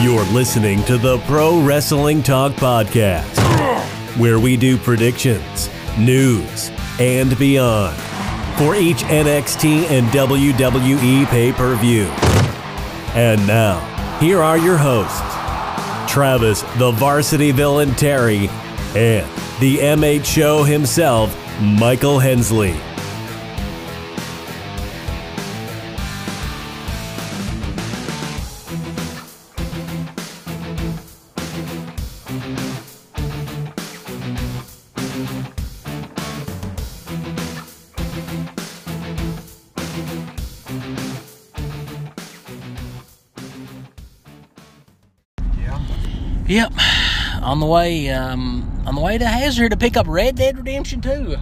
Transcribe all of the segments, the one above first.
You're listening to the Pro Wrestling Talk Podcast, where we do predictions, news, and beyond for each NXT and WWE pay-per-view. And now, here are your hosts, Travis the Varsity Villain Terry and the M8 Show himself, Michael Hensley. Yep, on the way to Hazard to pick up Red Dead Redemption 2.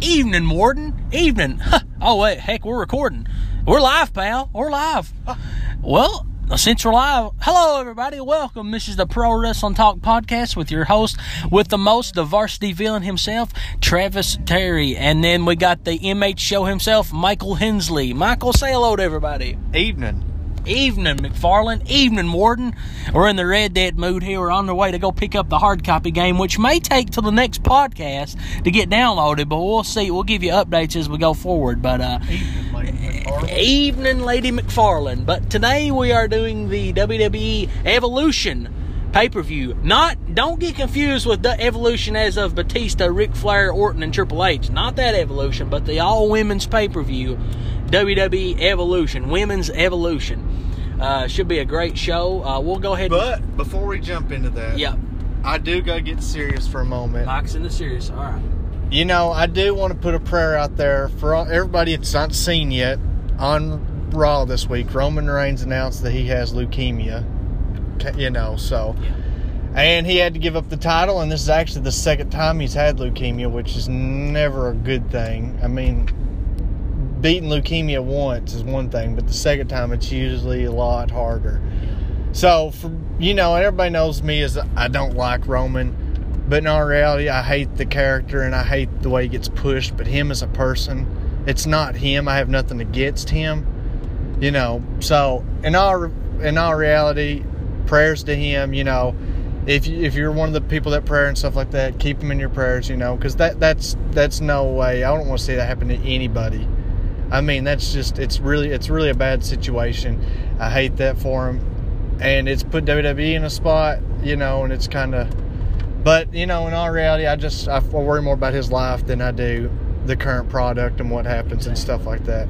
Evening, Morton. Evening. Huh. Oh wait, heck, we're recording. We're live, pal. We're live. Huh. Well, since we're live, hello everybody. Welcome. This is the Pro Wrestling Talk Podcast with your host, with the most, the Varsity Villain himself, Travis Terry, and then we got the MH Show himself, Michael Hensley. Michael, say hello to everybody. Evening. Evening, McFarlane. Evening, Warden. We're in the Red Dead mood here. We're on the way to go pick up the hard copy game, which may take till the next podcast to get downloaded, but we'll see. We'll give you updates as we go forward. But evening, Lady McFarlane. Evening, Lady McFarlane. But today we are doing the WWE Evolution pay-per-view. Don't get confused with the Evolution as of Batista, Ric Flair, Orton, and Triple H. Not that Evolution, but the all-women's pay-per-view. WWE Evolution, Women's Evolution. Should be a great show. We'll go ahead. But before we jump into that, yeah, I do gotta get serious for a moment. Mike's in the serious. All right. You know, I do want to put a prayer out there for everybody that's not seen yet. On Raw this week, Roman Reigns announced that he has leukemia. You know, so. Yeah. And he had to give up the title, and this is actually the second time he's had leukemia, which is never a good thing. I mean, beating leukemia once is one thing, but the second time it's usually a lot harder. So, you know, everybody knows me as I don't like Roman, but in all reality, I hate the character and I hate the way he gets pushed, but him as a person, it's not him. I have nothing against him, you know. So, in all reality, prayers to him, you know. If you're one of the people that pray and stuff like that, keep him in your prayers, you know, because that's no way. I don't want to see that happen to anybody. I mean, that's just, it's really a bad situation. I hate that for him. And it's put WWE in a spot, you know, and it's kind of, but, you know, in all reality, I worry more about his life than I do the current product and what happens and stuff like that.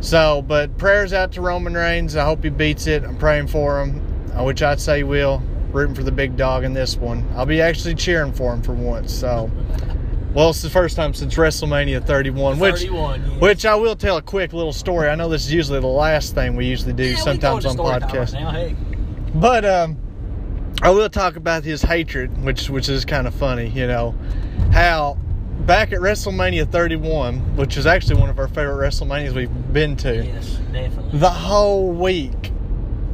So, but prayers out to Roman Reigns. I hope he beats it. I'm praying for him, which I'd say he will. Rooting for the big dog in this one. I'll be actually cheering for him for once, so. Well, it's the first time since WrestleMania 31, which I will tell a quick little story. I know this is usually the last thing we usually do sometimes on podcasts. Hey. But I will talk about his hatred, which is kind of funny, you know. How back at WrestleMania 31, which is actually one of our favorite WrestleManias we've been to. Yes, definitely. The whole week,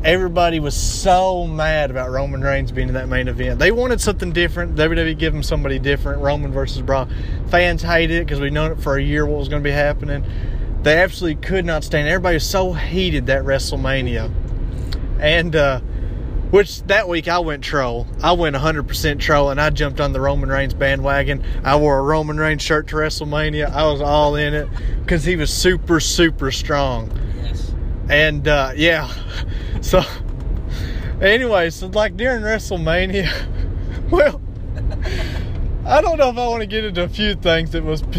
everybody was so mad about Roman Reigns being in that main event. They wanted something different. WWE gave them somebody different. Roman versus Brock. Fans hated it because we've known it for a year what was going to be happening. They absolutely could not stand it. Everybody was so heated that WrestleMania. And, which that week I went troll. I went 100% troll, and I jumped on the Roman Reigns bandwagon. I wore a Roman Reigns shirt to WrestleMania. I was all in it because he was super, super strong. Yes. And, yeah. So, anyway, like during WrestleMania, well, I don't know if I want to get into a few things that was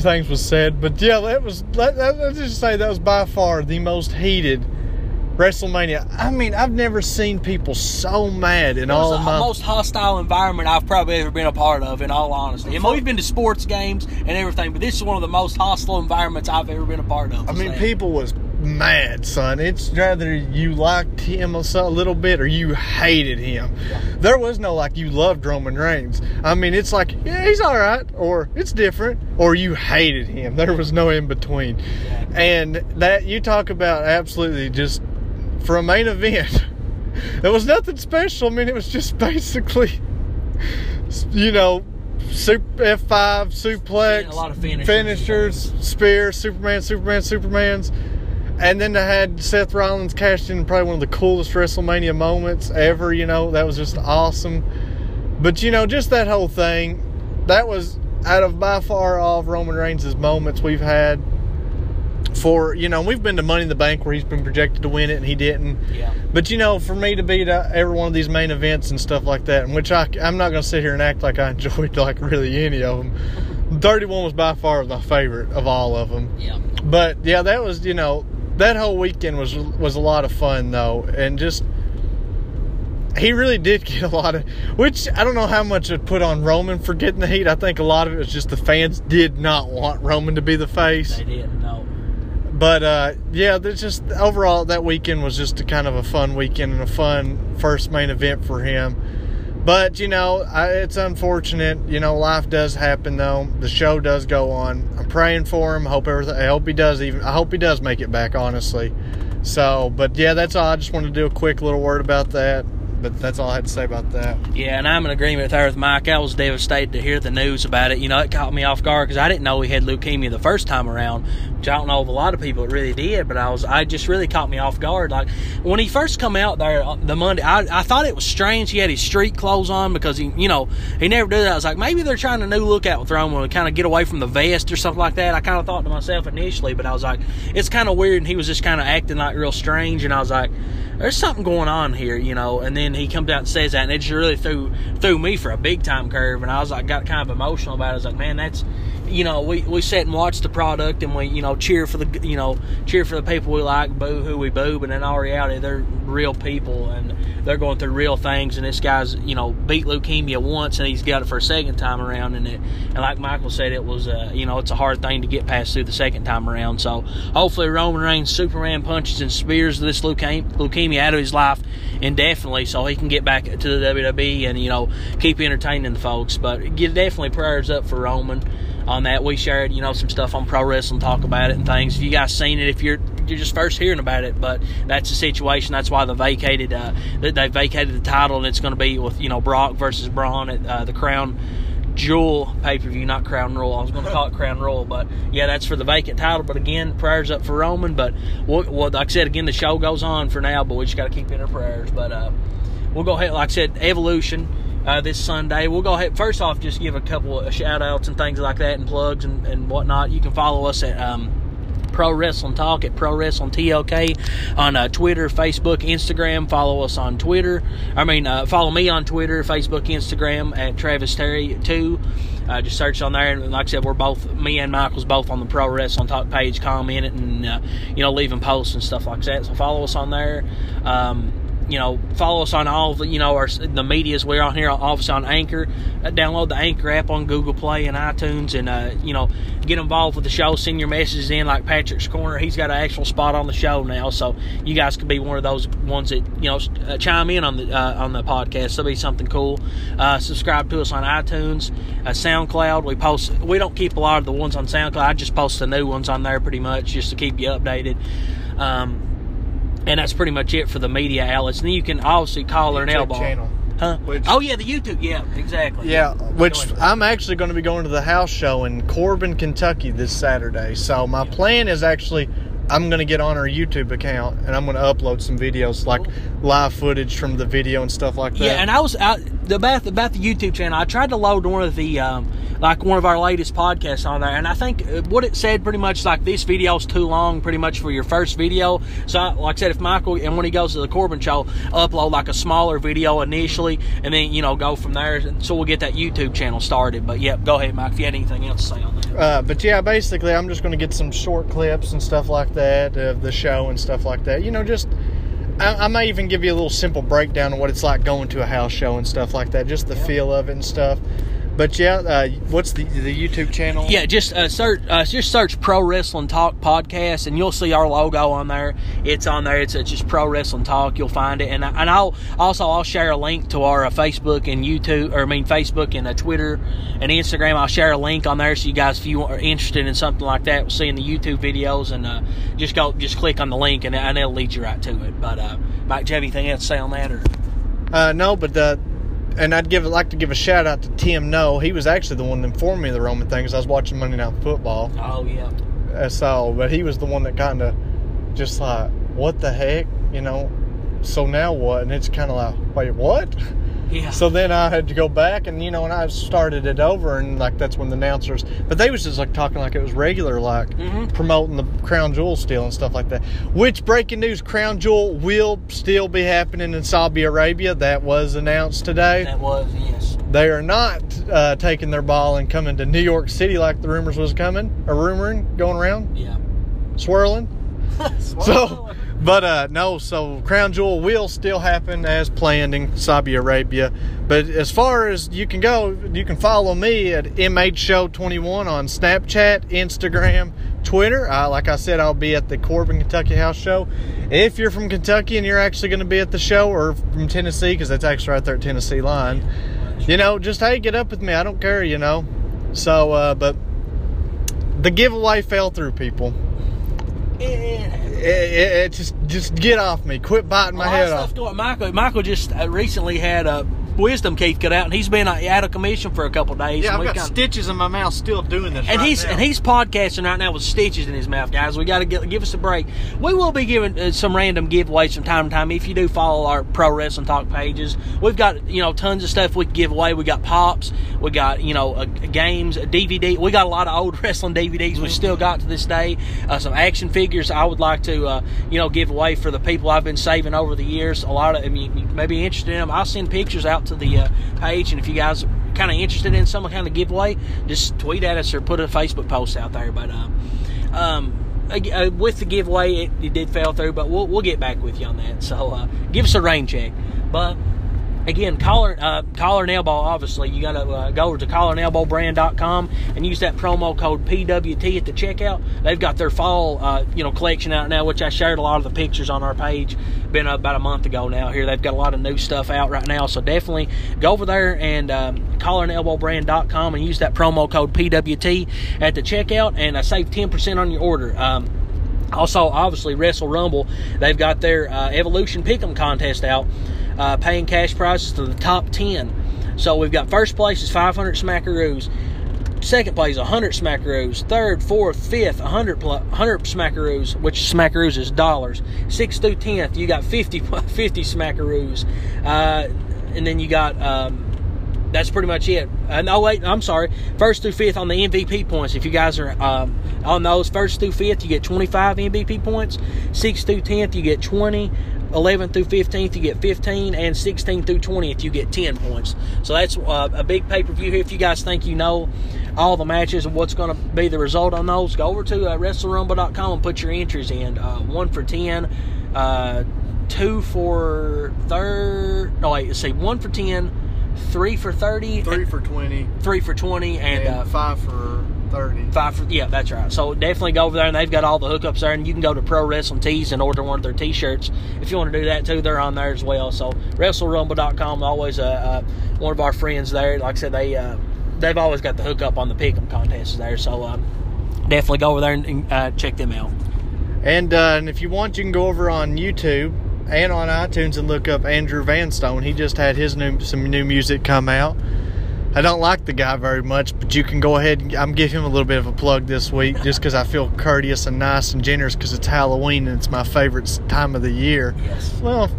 said, but yeah, let's just say that was by far the most heated WrestleMania. I mean, I've never seen people so mad in all of my... It was the most hostile environment I've probably ever been a part of, in all honesty. And we've been to sports games and everything, but this is one of the most hostile environments I've ever been a part of. I mean, people was... mad, son. It's rather you liked him a little bit or you hated him. There was no like you loved Roman Reigns. I mean, it's like, yeah, he's all right, or it's different, or you hated him. There was no in between. Yeah. And that, you talk about absolutely just for a main event, there was nothing special. I mean, it was just basically, you know, F5 suplex, a lot of finishers, spear, Superman's. And then they had Seth Rollins cashed in probably one of the coolest WrestleMania moments ever, you know. That was just awesome. But, you know, just that whole thing, that was out of by far all Roman Reigns' moments we've had for, you know, we've been to Money in the Bank where he's been projected to win it and he didn't. Yeah. But, you know, for me to beat every one of these main events and stuff like that, in which I'm not going to sit here and act like I enjoyed, like, really any of them. 31 was by far my favorite of all of them. Yeah. But, yeah, that was, you know... That whole weekend was a lot of fun, though, and just he really did get a lot of, which I don't know how much it put on Roman for getting the heat. I think a lot of it was just the fans did not want Roman to be the face. They didn't, no. But, yeah, there's just overall that weekend was just a kind of a fun weekend and a fun first main event for him. But, you know, it's unfortunate. You know, life does happen, though. The show does go on. I'm praying for him. I hope he does make it back, honestly. So, but, yeah, that's all. I just wanted to do a quick little word about that. But that's all I had to say about that. Yeah, and I'm in agreement there with Mike. I was devastated to hear the news about it. You know, it caught me off guard because I didn't know he had leukemia the first time around, which I don't know if a lot of people really did, but I just really caught me off guard. Like, when he first come out there the Monday, I thought it was strange he had his street clothes on because, he never did that. I was like, maybe they're trying a new look out with Roman and kind of get away from the vest or something like that. I kind of thought to myself initially, but I was like, it's kind of weird, and he was just kind of acting like real strange, and I was like, there's something going on here, you know, and then he comes out and says that, and it just really threw me for a big-time curve, and I was like, got kind of emotional about it. I was like, man, that's, you know, we sit and watch the product, and we, you know, cheer for the people we like, boo who we boo, but in all reality, they're real people, and they're going through real things, and this guy's, you know, beat leukemia once, and he's got it for a second time around, and like Michael said, it was, it's a hard thing to get past through the second time around, so hopefully Roman Reigns Superman punches and spears this leukemia out of his life indefinitely so he can get back to the WWE and, you know, keep entertaining the folks. But definitely prayers up for Roman on that. We shared, you know, some stuff on Pro Wrestling Talk about it and things. If you guys seen it, if you're just first hearing about it, but that's the situation. That's why they vacated the title, and it's going to be with, you know, Brock versus Braun at the Crown Jewel pay-per-view, not Crown Royal. I was going to call it Crown Royal, but yeah, that's for the vacant title. But again, prayers up for Roman. But like I said, again, the show goes on for now, but we just got to keep in our prayers. But we'll go ahead, like I said, Evolution this Sunday. We'll go ahead, first off, just give a couple of shout-outs and things like that and plugs and whatnot. You can follow us at Pro Wrestling Talk at Pro Wrestling TLK on Twitter, Facebook, Instagram. Follow us on Twitter. Follow me on Twitter, Facebook, Instagram at Travis Terry 2. Just search on there, and like I said, me and Michael's both on the Pro Wrestling Talk page, commenting and leaving posts and stuff like that. So follow us on there. Follow us on all the, the medias. We're on here, obviously on Anchor. Download the Anchor app on Google Play and iTunes, and, get involved with the show. Send your messages in, like Patrick's Corner. He's got an actual spot on the show now, so you guys could be one of those ones that, chime in on the podcast. That'll be something cool. Subscribe to us on iTunes, SoundCloud. We don't keep a lot of the ones on SoundCloud. I just post the new ones on there pretty much just to keep you updated. And that's pretty much it for the media outlets. And then you can obviously Collar and Elbow. Channel. Huh? The YouTube. Yeah, exactly. Yeah, which I'm actually going to be going to the house show in Corbin, Kentucky this Saturday. So my plan is actually I'm going to get on our YouTube account, and I'm going to upload some videos, like live footage from the video and stuff like that. Yeah, and I was about the YouTube channel. I tried to load one of the one of our latest podcasts on there, and I think what it said pretty much like this video's too long, pretty much for your first video. So, like I said, if Michael and when he goes to the Corbin show, upload like a smaller video initially, and then go from there. So we'll get that YouTube channel started. But yeah, go ahead, Mike. If you had anything else to say on that. But yeah, basically, I'm just going to get some short clips and stuff like that of the show and stuff like that. I may even give you a little simple breakdown of what it's like going to a house show and stuff like that, just the feel of it and stuff. But yeah, what's the YouTube channel? Yeah, just search Pro Wrestling Talk Podcast, and you'll see our logo on there. It's on there. It's just Pro Wrestling Talk. You'll find it, and I'll share a link to our Facebook and YouTube, Facebook and Twitter and Instagram. I'll share a link on there so you guys, if you are interested in something like that, seeing the YouTube videos, and just click on the link, and it'll lead you right to it. But Mike, do you have anything else to say on that? Or no, but And I'd like to give a shout out to Tim Noe. He was actually the one that informed me of the Roman thing because I was watching Monday Night Football. Oh yeah. But he was the one that kind of just like, what the heck, you know? So now what? And it's kind of like, wait, what? Yeah. So then I had to go back and, you know, and I started it over, and like that's when the announcers, but they was just like talking like it was regular, like promoting the Crown Jewel still and stuff like that. Which, breaking news, Crown Jewel will still be happening in Saudi Arabia. That was announced today. That was, yes. They are not taking their ball and coming to New York City like the rumors was coming, or rumoring, going around. Yeah. Swirling. So, but no, so Crown Jewel will still happen as planned in Saudi Arabia. But as far as you can go, you can follow me at MHShow21 on Snapchat, Instagram, Twitter. Like I said, I'll be at the Corbin, Kentucky House Show. If you're from Kentucky and you're actually going to be at the show, or from Tennessee, because that's actually right there at Tennessee line, you know, just, hey, get up with me. I don't care, you know. So, but the giveaway fell through, people. It just get off me. Quit biting my head off. Michael just recently had a wisdom teeth cut out, and he's been out of commission for a couple days. Yeah, I've got stitches in my mouth still doing this. And right he's now. And he's podcasting right now with stitches in his mouth, guys. We got to give us a break. We will be giving some random giveaways from time to time. If you do follow our Pro Wrestling Talk pages, we've got, you know, tons of stuff we can give away. We got pops, we got, you know, games, a DVD. We got a lot of old wrestling DVDs we still got to this day. Some action figures I would like to you know, give away for the people I've been saving over the years. A lot of, I mean, you may be interested in them. I'll send pictures out to the page, and if you guys are kind of interested in some kind of giveaway, just tweet at us or put a Facebook post out there. But with the giveaway, it did fail through, but we'll get back with you on that. So give us a rain check. But again, Collar and Elbow, obviously, you got to go over to CollarAndElbowBrand.com and use that promo code PWT at the checkout. They've got their fall collection out now, which I shared a lot of the pictures on our page. Been about a month ago now here. They've got a lot of new stuff out right now, so definitely go over there and CollarAndElbowBrand.com and use that promo code PWT at the checkout, and save 10% on your order. Also, obviously, Wrestle Rumble, they've got their Evolution Pick'em contest out, paying cash prizes to the top 10. So we've got first place is 500 smackaroos, second place 100 smackaroos, third, fourth, fifth 100 smackaroos, which smackaroos is dollars. 6th through 10th, you got 50 smackaroos. And then you got... that's pretty much it. I'm sorry. 1st through 5th on the MVP points. If you guys are on those, 1st through 5th, you get 25 MVP points. 6th through 10th, you get 20. 11th through 15th, you get 15. And 16th through 20th, you get 10 points. So that's a big pay-per-view here. If you guys think you know all the matches and what's going to be the result on those, go over to WrestleRumble.com and put your entries in. 1 for 10, 2 for 3rd. No, wait, let's see. 1 for 10. 3 for 30. 3 for 20. 3 for 20. And 5 for 30. 5 for, yeah, that's right. So definitely go over there, and they've got all the hookups there. And you can go to Pro Wrestling Tees and order one of their T-shirts. If you want to do that, too, they're on there as well. So WrestleRumble.com, always one of our friends there. Like I said, they've always got the hookup on the pick'em contests there. So definitely go over there and check them out. And if you want, you can go over on YouTube and on iTunes and look up Andrew Vanstone. He just had some new music come out. I don't like the guy very much, but you can go ahead and I'm giving him a little bit of a plug this week just because I feel courteous and nice and generous because it's Halloween and it's my favorite time of the year. Yes. Well,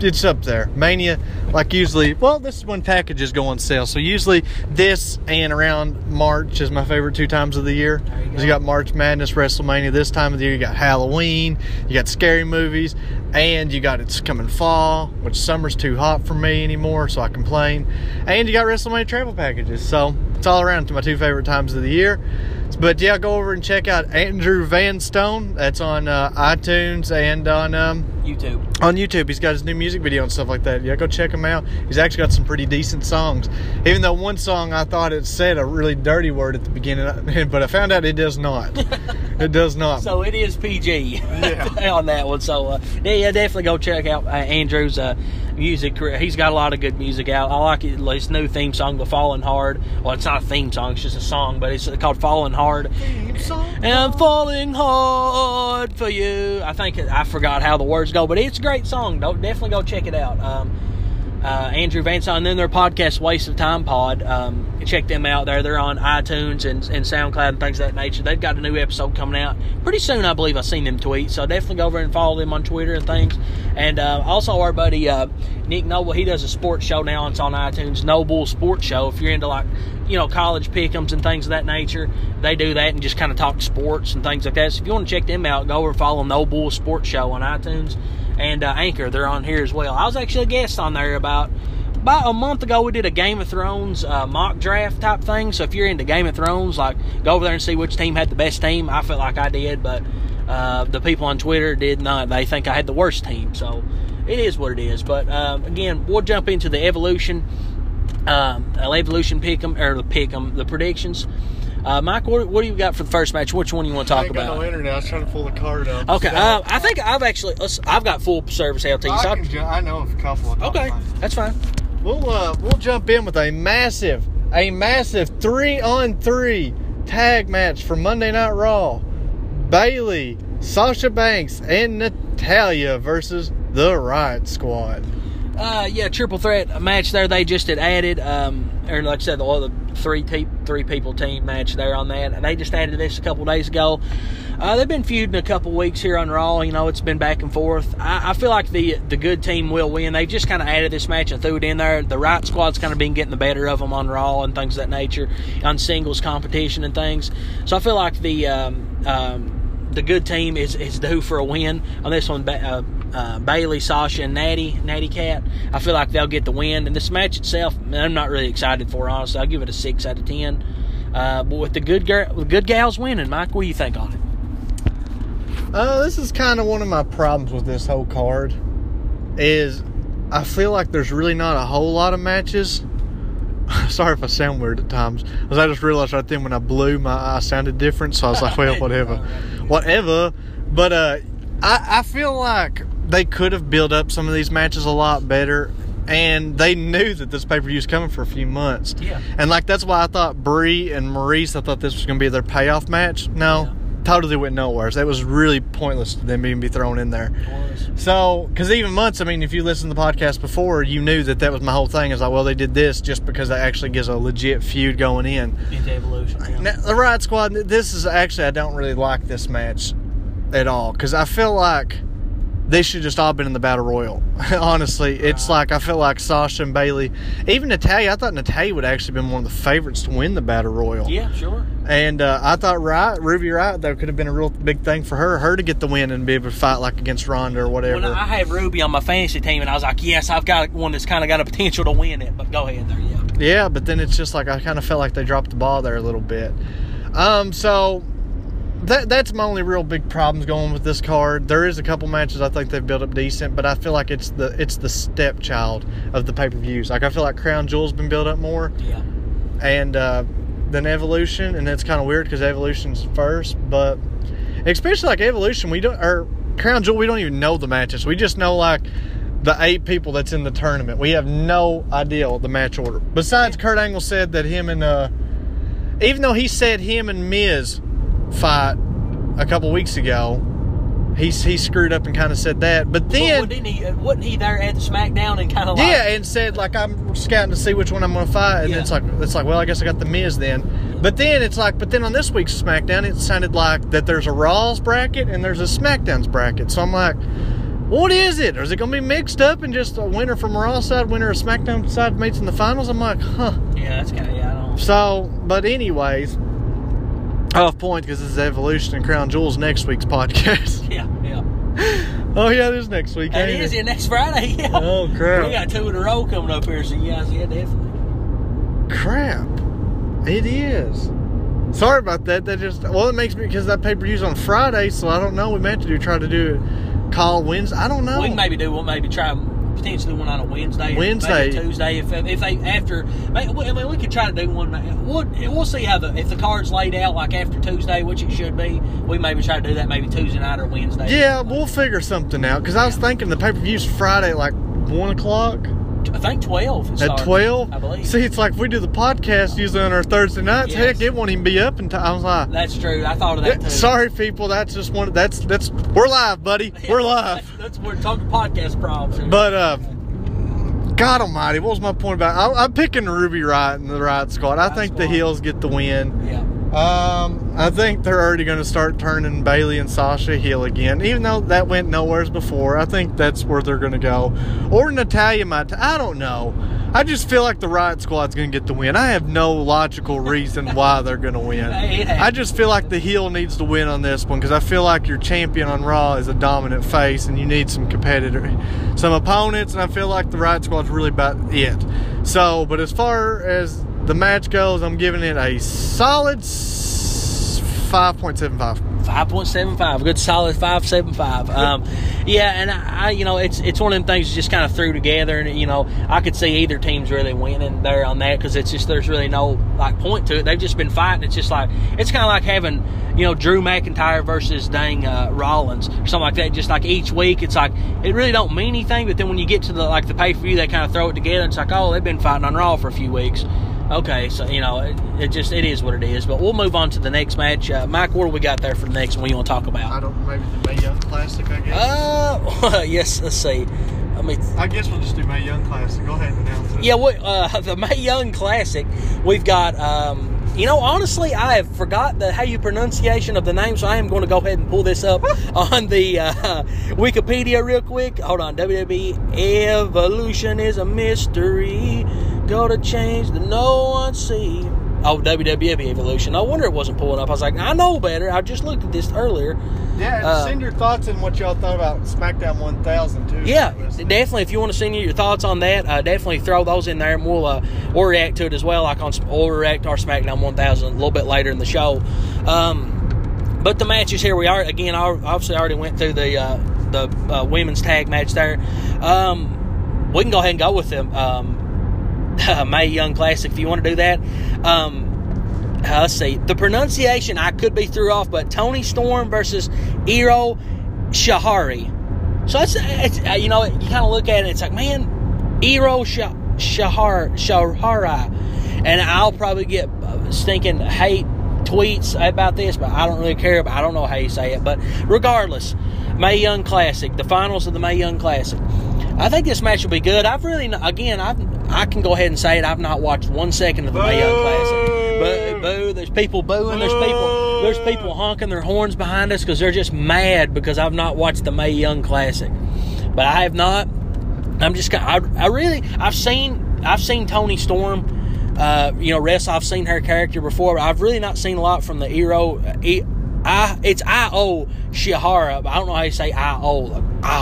it's up there. Mania, like usually, well, this is when packages go on sale. So usually this and around March is my favorite two times of the year. You got March Madness, WrestleMania. This time of the year, you got Halloween, you got scary movies, and you got it's coming fall, which summer's too hot for me anymore, so I complain. And you got WrestleMania travel packages. So it's all around to my two favorite times of the year. But yeah, go over and check out Andrew Vanstone. That's on iTunes and on YouTube. On YouTube, he's got his new music video and stuff like that. Yeah, go check him out. He's actually got some pretty decent songs. Even though one song I thought it said a really dirty word at the beginning, but I found out it does not. It does not. So it is PG on that one. So yeah, definitely go check out Andrew's music career. He's got a lot of good music out. I like it. His new theme song, The Fallen Hard. Well, it's not a theme song, it's just a song, but it's called Fallen Hard. And I'm falling hard for you. I forgot how the words go, but it's a great song. Definitely go check it out. Andrew Vansaw, and then their podcast, Waste of Time Pod. Check them out there. They're on iTunes and SoundCloud and things of that nature. They've got a new episode coming out pretty soon, I believe. I've seen them tweet, so definitely go over and follow them on Twitter and things. And also our buddy Nick Noble, he does a sports show now. It's on iTunes, Noble Sports Show. If you're into, like, you know, college pick-ems and things of that nature, they do that and just kind of talk sports and things like that. So if you want to check them out, go over and follow Noble Sports Show on iTunes. And Anchor, they're on here as well. I was actually a guest on there about a month ago. We did a Game of Thrones mock draft type thing. So if you're into Game of Thrones, like, go over there and see which team had the best team. I felt like I did, but the people on Twitter did not. They think I had the worst team. So it is what it is. But again, we'll jump into the Evolution pick'em, or the pick'em, the predictions. Mike, what do you got for the first match? Which one do you want to talk about? I ain't got no internet. I was trying to pull the card up. Okay, so. I think I've got full service LT. I know of a couple. Okay, that's fine. We'll jump in with a massive 3-on-3 tag match for Monday Night Raw. Bayley, Sasha Banks, and Natalya versus the Riott Squad. Yeah, triple threat match there. They just had added, or like I said, the three people team match there on that. And they just added this a couple days ago. They've been feuding a couple weeks here on Raw. You know, it's been back and forth. I feel like the good team will win. They just kind of added this match and threw it in there. The Riott Squad's kind of been getting the better of them on Raw and things of that nature, on singles competition and things. So I feel like the good team is due for a win on this one. Bayley, Sasha, and Natty Cat, I feel like they'll get the win. And this match itself, I'm not really excited for, honestly. I'll give it a 6 out of 10. But with the good gals winning, Mike, what do you think on it? This is kind of one of my problems with this whole card. Is I feel like there's really not a whole lot of matches. Sorry if I sound weird at times, because I just realized right then when I blew my eye sounded different, so I was like, well, whatever. But I feel like they could have built up some of these matches a lot better, and they knew that this pay-per-view is coming for a few months. Yeah. And, like, that's why I thought Bree and Maurice, I thought this was going to be their payoff match. No, yeah. Totally went nowhere. So that was really pointless to them even be thrown in there. So, because even months, I mean, if you listened to the podcast before, you knew that was my whole thing. It's like, well, they did this just because that actually gives a legit feud going in. Into Evolution. Yeah. Now, the Riott Squad, this is actually, I don't really like this match at all, because I feel like they should just all been in the Battle Royal. Honestly, it's like, I feel like Sasha and Bayley, even Natalya, I thought Natalya would actually been one of the favorites to win the Battle Royal. Yeah, sure. And I thought Ruby Riott, though, could have been a real big thing for her to get the win and be able to fight, like, against Ronda or whatever. When I had Ruby on my fantasy team, and I was like, yes, I've got one that's kind of got a potential to win it, but go ahead there, yeah. Yeah, but then it's just like, I kind of felt like they dropped the ball there a little bit. So that's my only real big problems going with this card. There is a couple matches I think they've built up decent, but I feel like it's the stepchild of the pay-per-views. Like, I feel like Crown Jewel's been built up more, yeah, and than Evolution, and that's kind of weird because Evolution's first, but especially like Evolution, we don't, or Crown Jewel, we don't even know the matches. We just know, like, the 8 people that's in the tournament. We have no idea the match order. Besides, Kurt Angle said that him and even though he said him and Miz fight a couple weeks ago, he screwed up and kind of said that, but then wasn't he there at the SmackDown and kind of like, yeah, and said, like, I'm scouting to see which one I'm going to fight, and yeah. it's like well, I guess I got the Miz then, but then it's like, but then on this week's SmackDown it sounded like that there's a Raw's bracket and there's a SmackDown's bracket, so I'm like, what is it? Or is it going to be mixed up and just a winner from Raw side, winner of SmackDown side meets in the finals? I'm like, huh. Yeah, that's kind of, yeah, I don't. So, but anyways, off point, because this is Evolution and Crown Jewel's next week's podcast. Yeah, yeah. Oh, yeah, it is next week. It is, yeah, next Friday, yeah. Oh, crap. We got 2 in a row coming up here, so you guys, yeah, definitely. Crap. It is. Sorry about that. That just, well, it makes me, because that pay-per-view's on Friday, so I don't know. We meant to try to call Wednesday. I don't know. We can maybe try potentially one on a Wednesday, maybe Tuesday, if they after. I mean, we could try to do one. We'll see how if the card's laid out, like after Tuesday, which it should be. We maybe try to do that maybe Tuesday night or Wednesday. Yeah, we'll figure something out, because I was thinking the pay per view's Friday at like 1 o'clock. I think 12. At 12, I believe. See, it's like if we do the podcast usually on our Thursday nights. Yes. Heck, it won't even be up until I was like, that's true. I thought of that too. Sorry, people. That's just one. That's we're live, buddy. We're live. We're talking podcast problems. But God almighty, what was my point about? I'm picking Ruby Riott and the Riott Squad. I think the heels get the win. Yeah. I think they're already going to start turning Bayley and Sasha heel again, even though that went nowhere before. I think that's where they're going to go. Or Natalya might. I don't know. I just feel like the Riott Squad's going to get the win. I have no logical reason why they're going to win. I just feel like the heel needs to win on this one because I feel like your champion on Raw is a dominant face and you need some competitor, some opponents, and I feel like the Riott Squad's really about it. So, but as far as the match goes, I'm giving it a solid 5.75. 5.75, a good solid 5.75. Yeah, and I, you know, it's one of them things just kind of threw together, and you know, I could see either team's really winning there on that because it's just there's really no like point to it. They've just been fighting. It's just like it's kind of like having, you know, Drew McIntyre versus dang Rollins or something like that. Just like each week, it's like it really don't mean anything. But then when you get to the like the pay per view, they kind of throw it together. And it's like, oh, they've been fighting on Raw for a few weeks. Okay, so, you know, it is what it is. But we'll move on to the next match. Mike, what do we got there for the next one you want to talk about? I don't know, maybe the Mae Young Classic, I guess. Yes, let's see. I guess we'll just do Mae Young Classic. Go ahead and announce it. Yeah, the Mae Young Classic, we've got, you know, honestly, I have forgot how you pronunciation of the name, so I am going to go ahead and pull this up on the Wikipedia real quick. Hold on, WWE Evolution is a mystery. Go to change the no one see. Oh, WWE Evolution. No wonder it wasn't pulling up. I was like, I know better. I just looked at this earlier. Yeah, send your thoughts and what y'all thought about SmackDown 1000 too. Yeah, definitely. If you want to send your thoughts on that, definitely throw those in there, and we'll react to it as well. We'll react to our SmackDown 1000 a little bit later in the show. But the matches here, we are again. Obviously, I already went through the women's tag match there. We can go ahead and go with them. Mae Young Classic, if you want to do that. Let's see. The pronunciation, I could be threw off, but Toni Storm versus Io Shirai. So, it's you know, you kind of look at it, it's like, man, Io Shirai. And I'll probably get stinking hate tweets about this, but I don't really care. I don't know how you say it. But regardless, Mae Young Classic, the finals of the Mae Young Classic. I think this match will be good. I can go ahead and say it. I've not watched 1 second of the Mae Young Classic. Boo, boo! There's people booing. Boo. There's people honking their horns behind us because they're just mad because I've not watched the Mae Young Classic. But I have not. I've seen Toni Storm. You know, rest. I've seen her character before. But I've really not seen a lot from the it's Io Shirai. I don't know how you say Io. I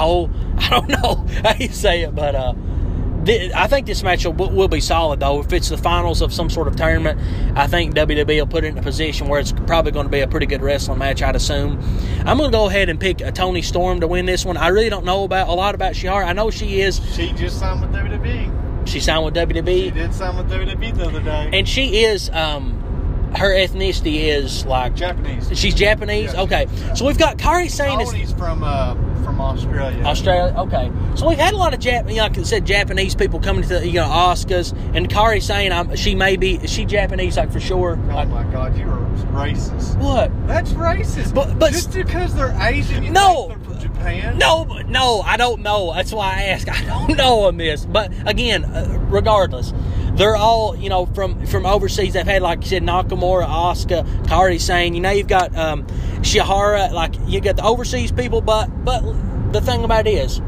don't know how you say it, but I think this match will be solid, though. If it's the finals of some sort of tournament, I think WWE will put it in a position where it's probably going to be a pretty good wrestling match, I'd assume. I'm going to go ahead and pick Toni Storm to win this one. I really don't know a lot about Shirai. I know she is. She just signed with WWE. She signed with WWE. She did sign with WWE the other day. And she is. Her ethnicity is like Japanese. She's Japanese. Yeah, okay, so we've got Kairi Sane. Tony's from Australia. Australia. Okay, so we've had a lot of like I said, Japanese people coming to the, you know, Oscars, and Kairi Sane. Is she Japanese, like, for sure. Oh, like, my God, you are racist. What? That's racist. But just because they're Asian, you think they're from Japan? No, I don't know. That's why I ask. I don't know on this. But again, regardless. They're all, you know, from overseas. They've had, like you said, Nakamura, Asuka, Kairi Sane. You know, you've got Shirai. Like, you got the overseas people. But the thing about it is,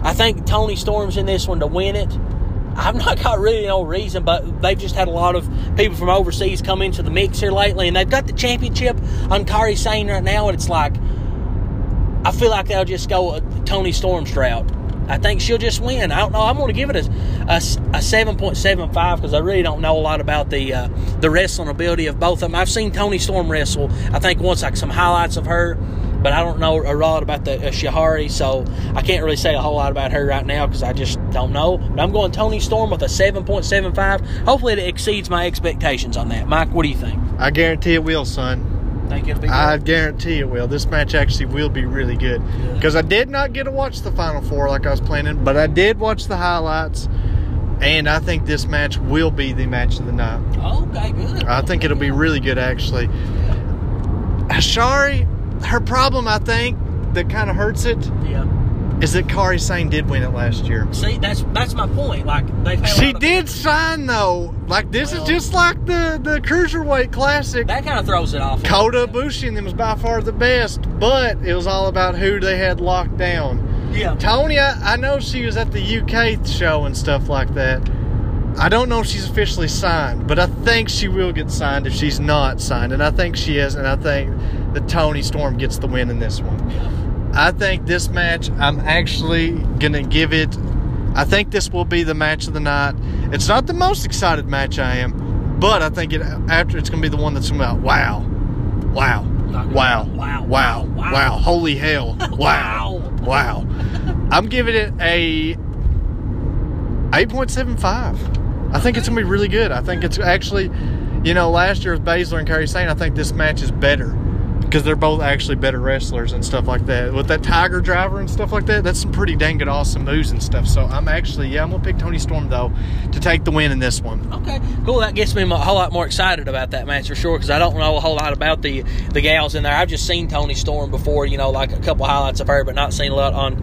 I think Toni Storm's in this one to win it. I've not got really no reason, but they've just had a lot of people from overseas come into the mix here lately. And they've got the championship on Kairi Sane right now. And it's like, I feel like they'll just go Toni Storm's route. I think she'll just win. I don't know. I'm going to give it a 7.75 because I really don't know a lot about the wrestling ability of both of them. I've seen Toni Storm wrestle, I think, once, like some highlights of her, but I don't know a lot about the Shirai, so I can't really say a whole lot about her right now because I just don't know. But I'm going Toni Storm with a 7.75. Hopefully it exceeds my expectations on that. Mike, what do you think? I guarantee it will, son. I guarantee it will. This match actually will be really good because I did not get to watch the Final Four like I was planning, but I did watch the highlights, and I think this match will be the match of the night. Okay, good. I think it'll be really good, actually. Ashari, her problem, I think, that kind of hurts it, is that Kairi Sane did win it last year. See, that's my point. Like she did sign though. Like this is just like the Cruiserweight Classic. That kind of throws it off. Kota Ibushi and them was by far the best, but it was all about who they had locked down. Yeah. Toni, I know she was at the UK show and stuff like that. I don't know if she's officially signed, but I think she will get signed if she's not signed, and I think she is, and I think that Toni Storm gets the win in this one. Yeah. I think this match, I'm actually going to give it, I think this will be the match of the night. It's not the most excited match I am, but I think it's going to be the one that's going to be like, wow, holy hell, wow. I'm giving it a 8.75. I think it's going to be really good. I think it's actually, you know, last year with Baszler and Kairi Sane, I think this match is better. Because they're both actually better wrestlers and stuff like that. With that Tiger Driver and stuff like that, that's some pretty dang good awesome moves and stuff. So, I'm going to pick Toni Storm, though, to take the win in this one. Okay, cool. That gets me a whole lot more excited about that match for sure because I don't know a whole lot about the gals in there. I've just seen Toni Storm before, you know, like a couple highlights of her, but not seen a lot on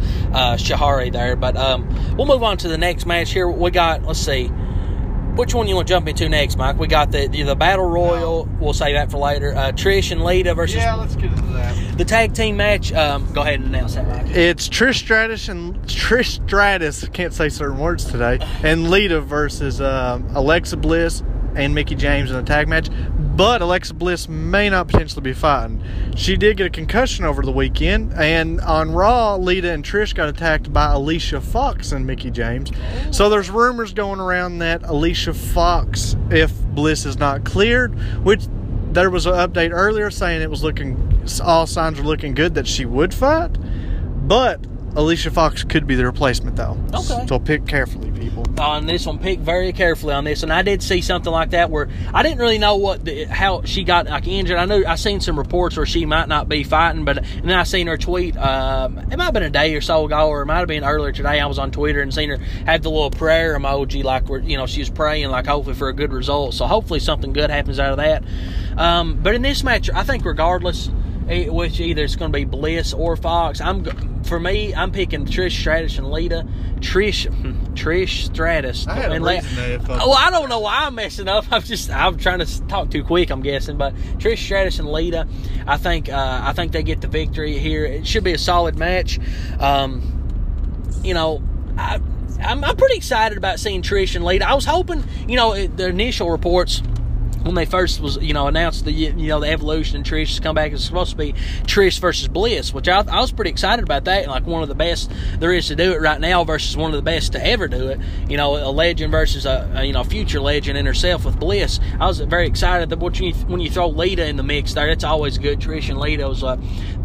Shahari there. But we'll move on to the next match here. We got, let's see. Which one you want to jump into next, Mike? We got the Battle Royal. We'll save that for later. Trish and Lita versus... Yeah, let's get into that. The tag team match. Go ahead and announce that, Mike. It's Trish Stratus. I can't say certain words today. And Lita versus Alexa Bliss and Mickie James in a tag match. But Alexa Bliss may not potentially be fighting. She did get a concussion over the weekend. And on Raw, Lita and Trish got attacked by Alicia Fox and Mickie James. So there's rumors going around that Alicia Fox, if Bliss is not cleared, which there was an update earlier saying it was looking, all signs were looking good that she would fight. But Alicia Fox could be the replacement, though. Okay. So pick carefully, people. On this one, pick very carefully on this. And I did see something like that where I didn't really know how she got like injured. I knew I seen some reports where she might not be fighting, but and then I seen her tweet. It might have been a day or so ago, or it might have been earlier today. I was on Twitter and seen her have the little prayer emoji, like where you know she was praying, like hopefully for a good result. So hopefully something good happens out of that. But in this match, I think regardless. Which either it's going to be Bliss or Fox. I'm picking Trish Stratus and Lita. Trish Stratus. I had a reason to have fun. Well, I don't know why I'm messing up. I'm trying to talk too quick. I'm guessing, but Trish Stratus and Lita. I think they get the victory here. It should be a solid match. You know, I'm pretty excited about seeing Trish and Lita. I was hoping, you know, the initial reports. When they first was, you know, announced the Evolution and Trish's comeback, it's supposed to be Trish versus Bliss, which I was pretty excited about that. Like one of the best there is to do it right now versus one of the best to ever do it. You know, a legend versus a future legend in herself with Bliss. I was very excited that when you throw Lita in the mix there, that's always good. Trish and Lita was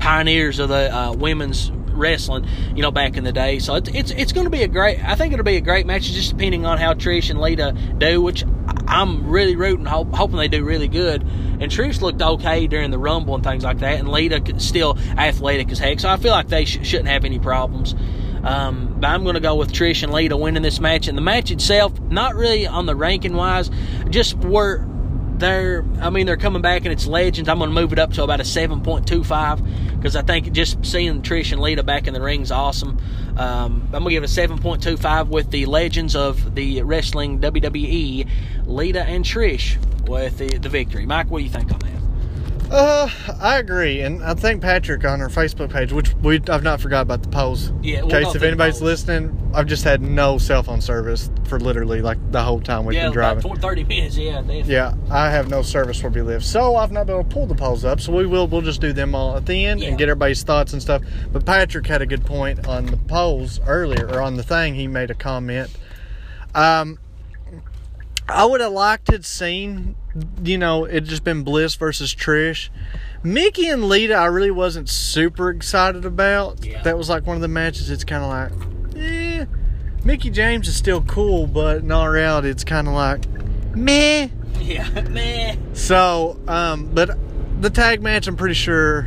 pioneers of the women's wrestling, you know, back in the day. So it's going to be a great match, just depending on how Trish and Lita do, which I'm really rooting, hoping they do really good. And Trish looked okay during the Rumble and things like that, and Lita still athletic as heck, so I feel like they shouldn't have any problems. But I'm going to go with Trish and Lita winning this match. And the match itself, not really on the ranking-wise, just where they're coming back and it's legends. I'm going to move it up to about a 7.25 because I think just seeing Trish and Lita back in the ring is awesome. I'm going to give it a 7.25 with the legends of the wrestling WWE, Lita and Trish, with the victory. Mike, what do you think on that? I agree. And I think Patrick on our Facebook page, which I've not forgot about the polls. Yeah, in case if anybody's listening, I've just had no cell phone service for literally like the whole time we've been driving. Yeah, 30 minutes, yeah. Definitely. Yeah, I have no service where we live. So I've not been able to pull the polls up. So we'll just do them all at the end and get everybody's thoughts and stuff. But Patrick had a good point on the polls earlier, or on the thing. He made a comment. I would have liked to have seen, you know, it just been Bliss versus Trish. Mickie and Lita, I really wasn't super excited about. Yeah. That was like one of the matches it's kind of like, eh. Mickie James is still cool, but in all reality, it's kind of like, meh. Yeah, meh. So, but the tag match, I'm pretty sure,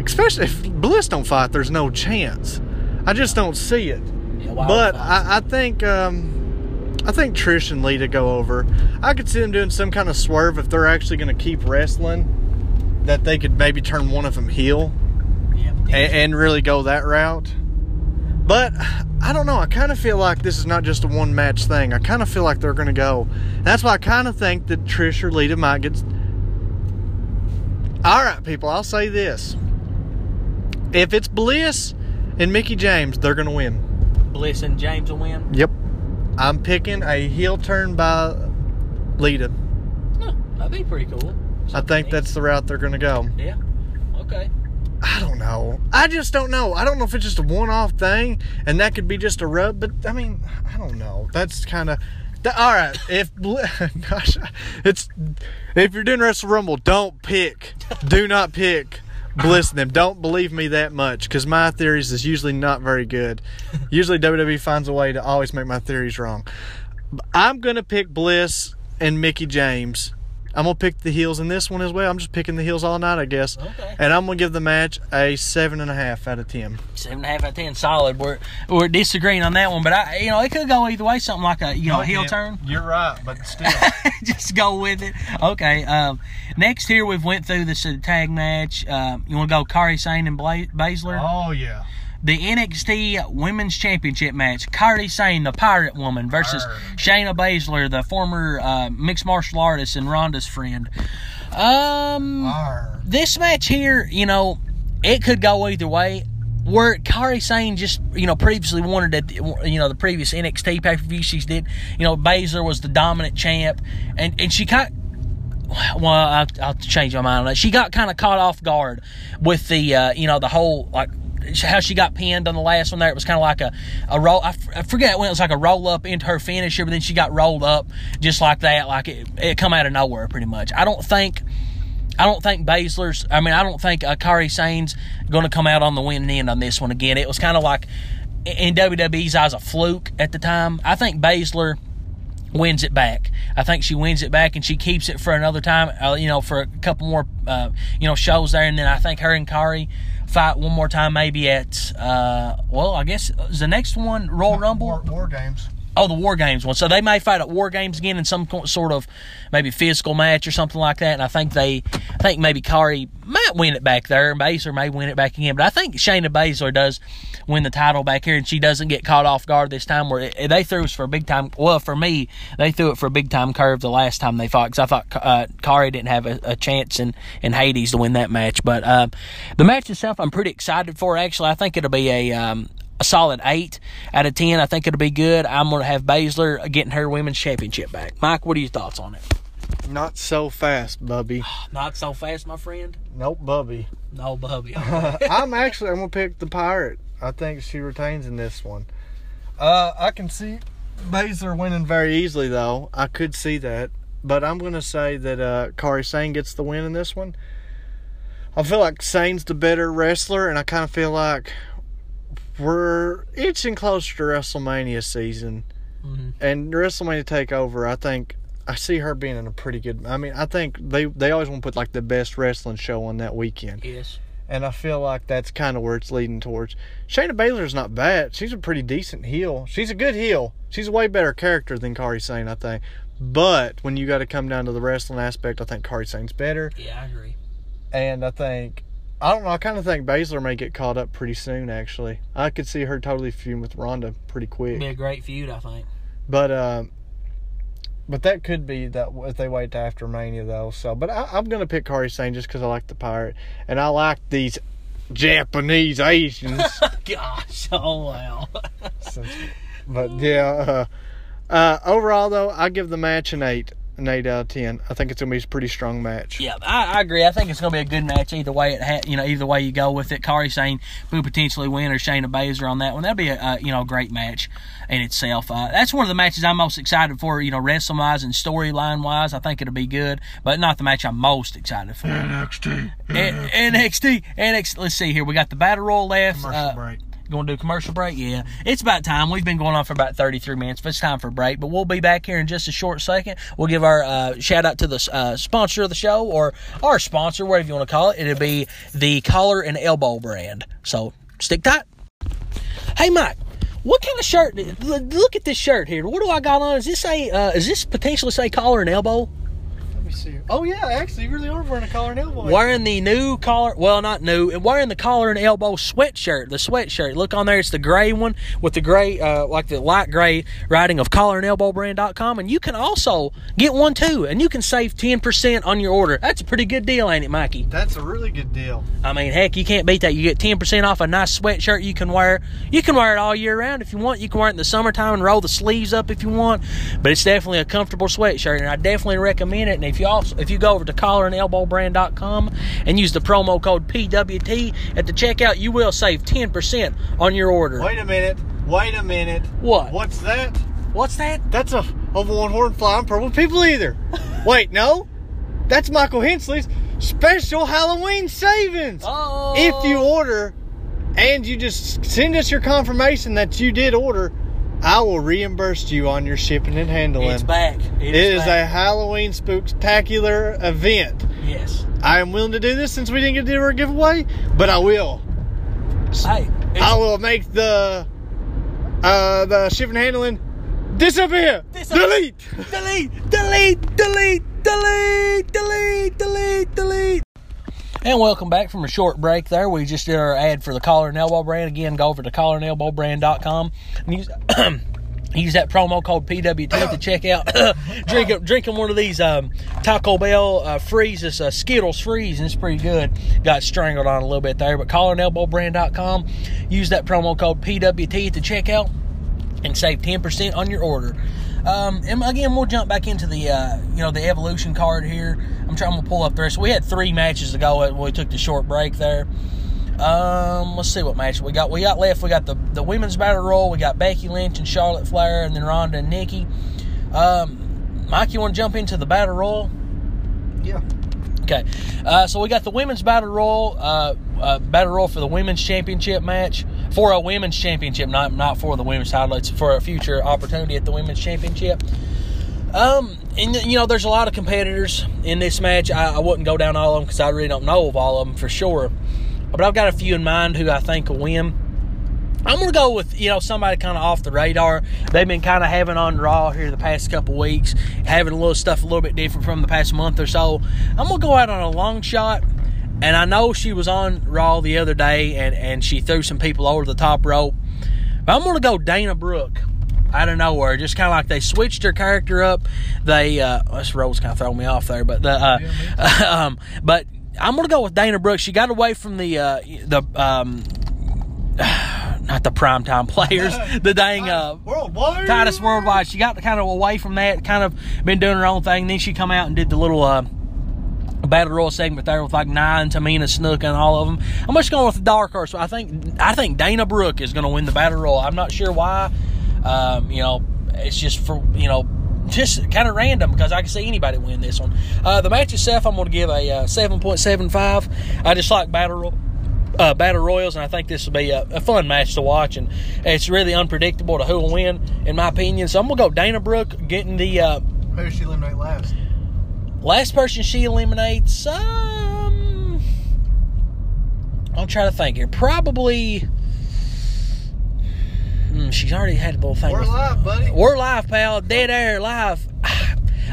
especially if Bliss don't fight, there's no chance. I just don't see it. Yeah, but I think Trish and Lita go over. I could see them doing some kind of swerve if they're actually going to keep wrestling, that they could maybe turn one of them heel. Yeah. and really go that route. But I don't know. I kind of feel like this is not just a one-match thing. I kind of feel like they're going to go. That's why I kind of think that Trish or Lita might get... All right, people, I'll say this. If it's Bliss and Mickie James, they're going to win. Bliss and James will win? Yep. I'm picking a heel turn by Lita. Huh, that'd be pretty cool. Something I think that's the route they're going to go. Yeah, okay. I don't know. I just don't know. I don't know if it's just a one-off thing, and that could be just a rub, but, I mean, I don't know. That's kind of... All right, if gosh, if you're doing Wrestle Rumble, don't pick. Do not pick Bliss and them. Don't believe me that much, because my theories is usually not very good. Usually WWE finds a way to always make my theories wrong. I'm going to pick Bliss and Mickie James. I'm going to pick the heels in this one as well. I'm just picking the heels all night, I guess. Okay. And I'm going to give the match a 7.5 out of 10. 7.5 out of 10, solid. We're disagreeing on that one, but I, you know, it could go either way. Something like a a heel turn. You're right, but still, just go with it. Okay. Next here, we've went through this tag match. You want to go Kairi Sane and Baszler? Oh yeah. The NXT Women's Championship match, Kairi Sane, the Pirate Woman, versus Shayna Baszler, the former mixed martial artist and Ronda's friend. This match here, it could go either way. Where Kairi Sane just, previously wanted at the previous NXT pay-per-view she did, Baszler was the dominant champ, and she got... Well, I'll change my mind on that. She got kind of caught off guard with the, the whole, like, how she got pinned on the last one there. It was kind of like a roll. I forget when it was like a roll up into her finisher, but then she got rolled up just like that. Like it come out of nowhere pretty much. I don't think Baszler's. I mean, I don't think Kairi Sane's going to come out on the winning end on this one again. It was kind of like in WWE's eyes a fluke at the time. I think Baszler wins it back. I think she wins it back and she keeps it for another time. For a couple more shows there, and then I think her and Kairi fight one more time, maybe at I guess is the next one Royal Rumble? War Games. Oh, the War Games one. So they may fight at War Games again in some sort of maybe physical match or something like that. And I think maybe Kairi might win it back there, and Baszler may win it back again. But I think Shayna Baszler does win the title back here, and she doesn't get caught off guard this time. Where they threw us for a big time. Well, for me, they threw it for a big time curve the last time they fought, because I thought Kairi didn't have a chance in Hades to win that match. But the match itself, I'm pretty excited for. Actually, I think it'll be a solid 8 out of 10. I think it'll be good. I'm going to have Baszler getting her women's championship back. Mike, what are your thoughts on it? Not so fast, Bubby. Not so fast, my friend? Nope, Bubby. No, Bubby. I'm going to pick the Pirate. I think she retains in this one. I can see Baszler winning very easily, though. I could see that. But I'm going to say that Kairi Sane gets the win in this one. I feel like Sane's the better wrestler, and I kind of feel like we're itching closer to WrestleMania season, and WrestleMania Takeover. I think I see her being in a pretty good. I mean, I think they always want to put like the best wrestling show on that weekend. Yes, and I feel like that's kind of where it's leading towards. Shayna Baszler's not bad. She's a pretty decent heel. She's a good heel. She's a way better character than Kairi Sane, I think. But when you got to come down to the wrestling aspect, I think Kairi Sane's better. Yeah, I agree. And I don't know. I kind of think Baszler may get caught up pretty soon, actually. I could see her totally feuding with Ronda pretty quick. It'd be a great feud, I think. But that could be that if they wait to after Mania, though. So, but I'm going to pick Kairi Sane just because I like the Pirate. And I like these Japanese Asians. Gosh, oh, wow. But, yeah. Overall, though, I give the match an 8. An 8 out of 10. I think it's going to be a pretty strong match. Yeah, I agree. I think it's going to be a good match either way. Either way you go with it. Kairi Sane will potentially win, or Shayna Baszler on that one. That'll be a great match in itself. That's one of the matches I'm most excited for, wrestling-wise and storyline-wise. I think it'll be good, but not the match I'm most excited for. NXT. Let's see here. We got the Battle Royal left. Commercial break. Going to do commercial break? Yeah. It's about time. We've been going on for about 33 minutes, but it's time for a break. But we'll be back here in just a short second. We'll give our shout-out to the sponsor of the show, or our sponsor, whatever you want to call it. It'll be the Collar and Elbow brand. So, stick tight. Hey, Mike, what kind of shirt? Look at this shirt here. What do I got on? Is this potentially say Collar and Elbow? me see. Oh, yeah, actually, you really are wearing a collar and elbow. Wearing the new collar, well, not new, and wearing the collar and elbow sweatshirt, the sweatshirt. Look on there, it's the gray one with the gray, like the light gray writing of CollarAndElbowBrand.com. And you can also get one, too, and you can save 10% on your order. That's a pretty good deal, ain't it, Mikey? That's a really good deal. I mean, heck, you can't beat that. You get 10% off a nice sweatshirt you can wear. You can wear it all year round if you want. You can wear it in the summertime and roll the sleeves up if you want. But it's definitely a comfortable sweatshirt, and I definitely recommend it. And if you go over to collarandelbowbrand.com and use the promo code PWT at the checkout, you will save 10% on your order. Wait a minute. What? What's that? That's a one-horned fly on purple people either. Wait, no. That's Michael Hensley's special Halloween savings. Oh. If you order and you just send us your confirmation that you did order, I will reimburse you on your shipping and handling. It's back. It is back. A Halloween spooktacular event. Yes. I am willing to do this since we didn't get to do our giveaway, but I will. Hey. I will make the shipping and handling disappear. Delete. And welcome back from a short break there. We just did our ad for the Collar and Elbow Brand. Again, go over to collarandelbowbrand.com and use that promo code PWT to check out. Drinking one of these Taco Bell freezes, Skittles freeze, and it's pretty good. Got strangled on a little bit there, but collarandelbowbrand.com. Use that promo code PWT to check out and save 10% on your order. And again, we'll jump back into the the Evolution card here. I'm going to pull up there. So we had 3 matches to go when we took the short break there. Let's see what match we got. We got left. We got the women's battle royal. We got Becky Lynch and Charlotte Flair, and then Ronda and Nikki. Mike, you want to jump into the battle royal? Yeah. Okay. So we got the women's battle royal. Battle royal for the women's championship match. For a women's championship, not for the women's title. It's for a future opportunity at the women's championship. And, there's a lot of competitors in this match. I wouldn't go down all of them because I really don't know of all of them for sure. But I've got a few in mind who I think will win. I'm going to go with, somebody kind of off the radar. They've been kind of having on Raw here the past couple weeks, having a little stuff a little bit different from the past month or so. I'm going to go out on a long shot. And I know she was on Raw the other day, and she threw some people over the top rope. But I'm going to go Dana Brooke. Out of nowhere, just kind of like they switched her character up. They this role's kind of throwing me off there, but but I'm gonna go with Dana Brooke. She got away from the not the primetime players, the dang Titus Worldwide. She got kind of away from that, kind of been doing her own thing. Then she come out and did the little battle royal segment there with like Nia, Tamina, Snuka, and all of them. I'm just going with the dark horse. I think Dana Brooke is gonna win the battle royal. I'm not sure why. It's just for, just kind of random because I can see anybody win this one. The match itself, I'm going to give a 7.75. I just like battle royals, and I think this will be a fun match to watch, and it's really unpredictable to who will win, in my opinion. So I'm going to go Dana Brooke getting the... Who does she eliminate last? Last person she eliminates, I'll try to think here. Probably... she's already had a little thing. We're live, buddy. We're live, pal. Dead air, live.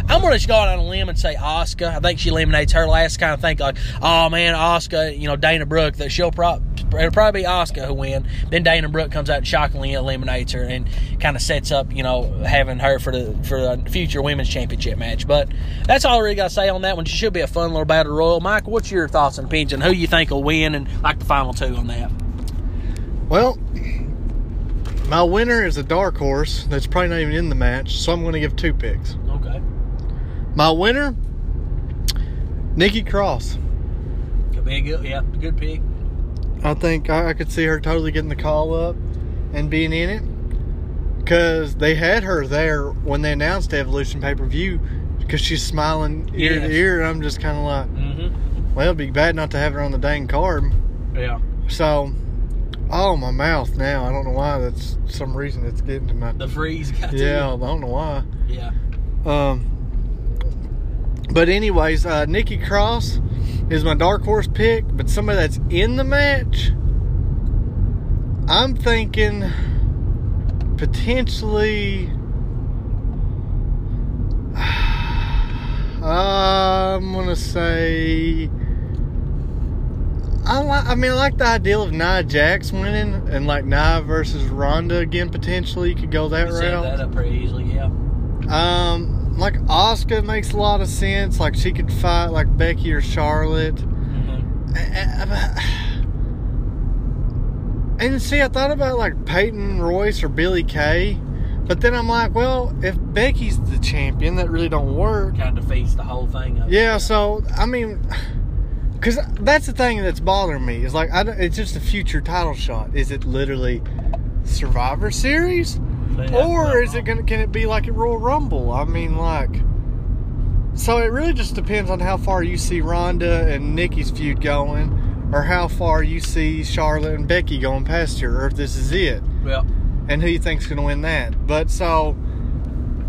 I'm going to go out on a limb and say Asuka. I think she eliminates her last. Kind of think like, oh, man, Asuka, Dana Brooke. That she'll it'll probably be Asuka who win. Then Dana Brooke comes out and shockingly eliminates her and kind of sets up, having her for the future women's championship match. But that's all I really got to say on that one. She should be a fun little battle royal. Mike, what's your thoughts and opinions on who you think will win and like the final two on that? Well... my winner is a dark horse that's probably not even in the match, so I'm going to give 2 picks. Okay. My winner, Nikki Cross. Could be a good pick. I think I could see her totally getting the call up and being in it because they had her there when they announced Evolution pay-per-view because she's smiling ear to ear, and I'm just kind of like, well, it'd be bad not to have her on the dang card. Yeah. So... oh, my mouth now. I don't know why. That's some reason it's getting to my... the freeze got to you. Yeah, I don't know why. Yeah. But anyways, Nikki Cross is my dark horse pick, but somebody that's in the match, I'm thinking potentially... I'm gonna say I like the idea of Nia Jax winning and like Nia versus Ronda again potentially. You could go that route. Set that up pretty easily, yeah. Like Asuka makes a lot of sense. Like she could fight like Becky or Charlotte. Mm-hmm. And see, I thought about like Peyton Royce or Billie Kay, but then I'm like, well, if Becky's the champion, that really don't work. Kind of defeats the whole thing. Yeah. So I mean. Because that's the thing that's bothering me. It's like, it's just a future title shot. Is it literally Survivor Series? Or is it can it be like at Royal Rumble? I mean, like... So it really just depends on how far you see Ronda and Nikki's feud going, or how far you see Charlotte and Becky going past here, or if this is it. Yeah. And who you think's going to win that. But so...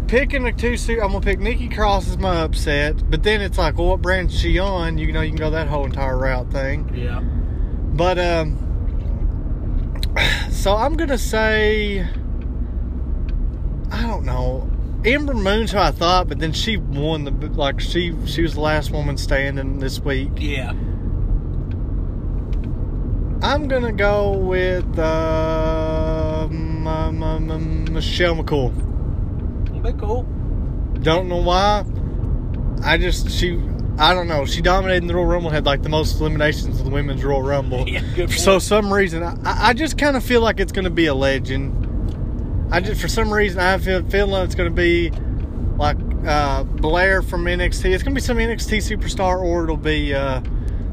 Picking a two-suit, I'm going to pick Nikki Cross as my upset. But then it's like, well, what brand's she on? You know, you can go that whole entire route thing. Yeah. But, so I'm going to say, I don't know, Ember Moon's who I thought, but then she won the, like, she was the last woman standing this week. Yeah. I'm going to go with Michelle McCool. Be cool. Don't know why. I don't know. She dominated in the Royal Rumble, had like the most eliminations of the Women's Royal Rumble. Yeah, good point. So some reason, I just kind of feel like it's going to be a legend. For some reason, I feel like it's going to be like Blair from NXT. It's going to be some NXT superstar, or it'll be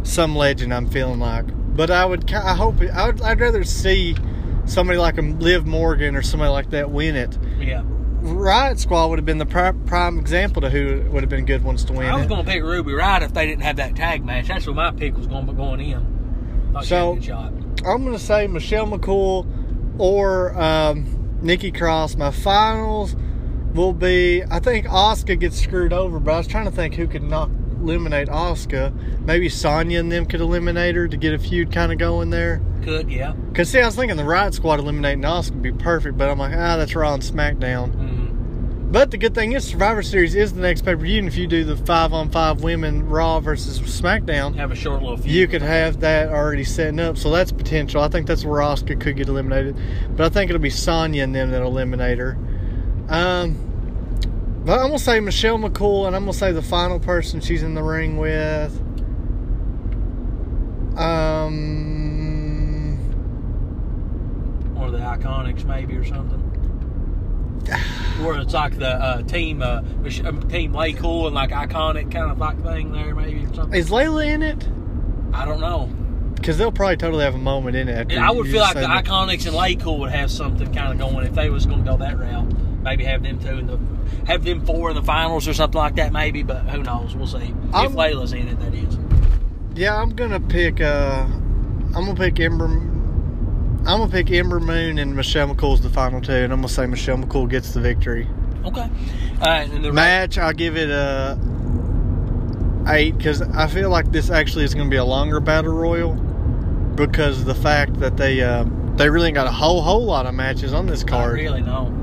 some legend. I'm feeling like, but I'd rather see somebody like a Liv Morgan or somebody like that win it. Yeah. Riott Squad would have been the prime example to who would have been good ones to win. I was going to pick Ruby Riott if they didn't have that tag match. That's where my pick was going in. So, I'm going to say Michelle McCool or Nikki Cross. My finals will be, I think Asuka gets screwed over, but I was trying to think who could not eliminate Asuka. Maybe Sonya and them could eliminate her to get a feud kind of going there. Could, yeah. Because, see, I was thinking the Riott Squad eliminating Asuka would be perfect, but I'm like, that's Raw and SmackDown. Mm-hmm. But the good thing is Survivor Series is the next pay-per-view, and if you do the 5-on-5 women Raw versus SmackDown, have a short little feud. You could have that already setting up, so that's potential. I think that's where Asuka could get eliminated. But I think it'll be Sonya and them that'll eliminate her. But I'm going to say Michelle McCool, and I'm going to say the final person she's in the ring with. Or the Iconics, maybe, or something. Or it's like the team Lay Cool and like Iconic kind of like thing there, maybe, or something. Is Layla in it? I don't know. Because they'll probably totally have a moment in it. After I would feel like the Iconics and Lay Cool would have something kind of going if they was going to go that route. Maybe have them four in the finals or something like that, maybe. But who knows? We'll see. If Layla's in it, that is. Yeah, I'm gonna pick Ember. I'm gonna pick Ember Moon and Michelle McCool's the final two, and I'm gonna say Michelle McCool gets the victory. Okay. All right. And the match, I'll give it a 8 because I feel like this actually is gonna be a longer battle royal because of the fact that they really ain't got a whole lot of matches on this card. I really don't.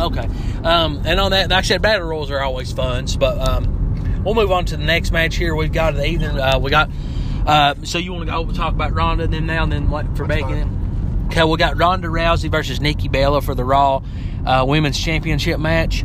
Okay, and on that, like I said, battle royals are always fun. But we'll move on to the next match here. We've got the evening. So you want to go talk about Ronda then now, and then what for Becky? Okay, we got Ronda Rousey versus Nikki Bella for the Raw Women's Championship match.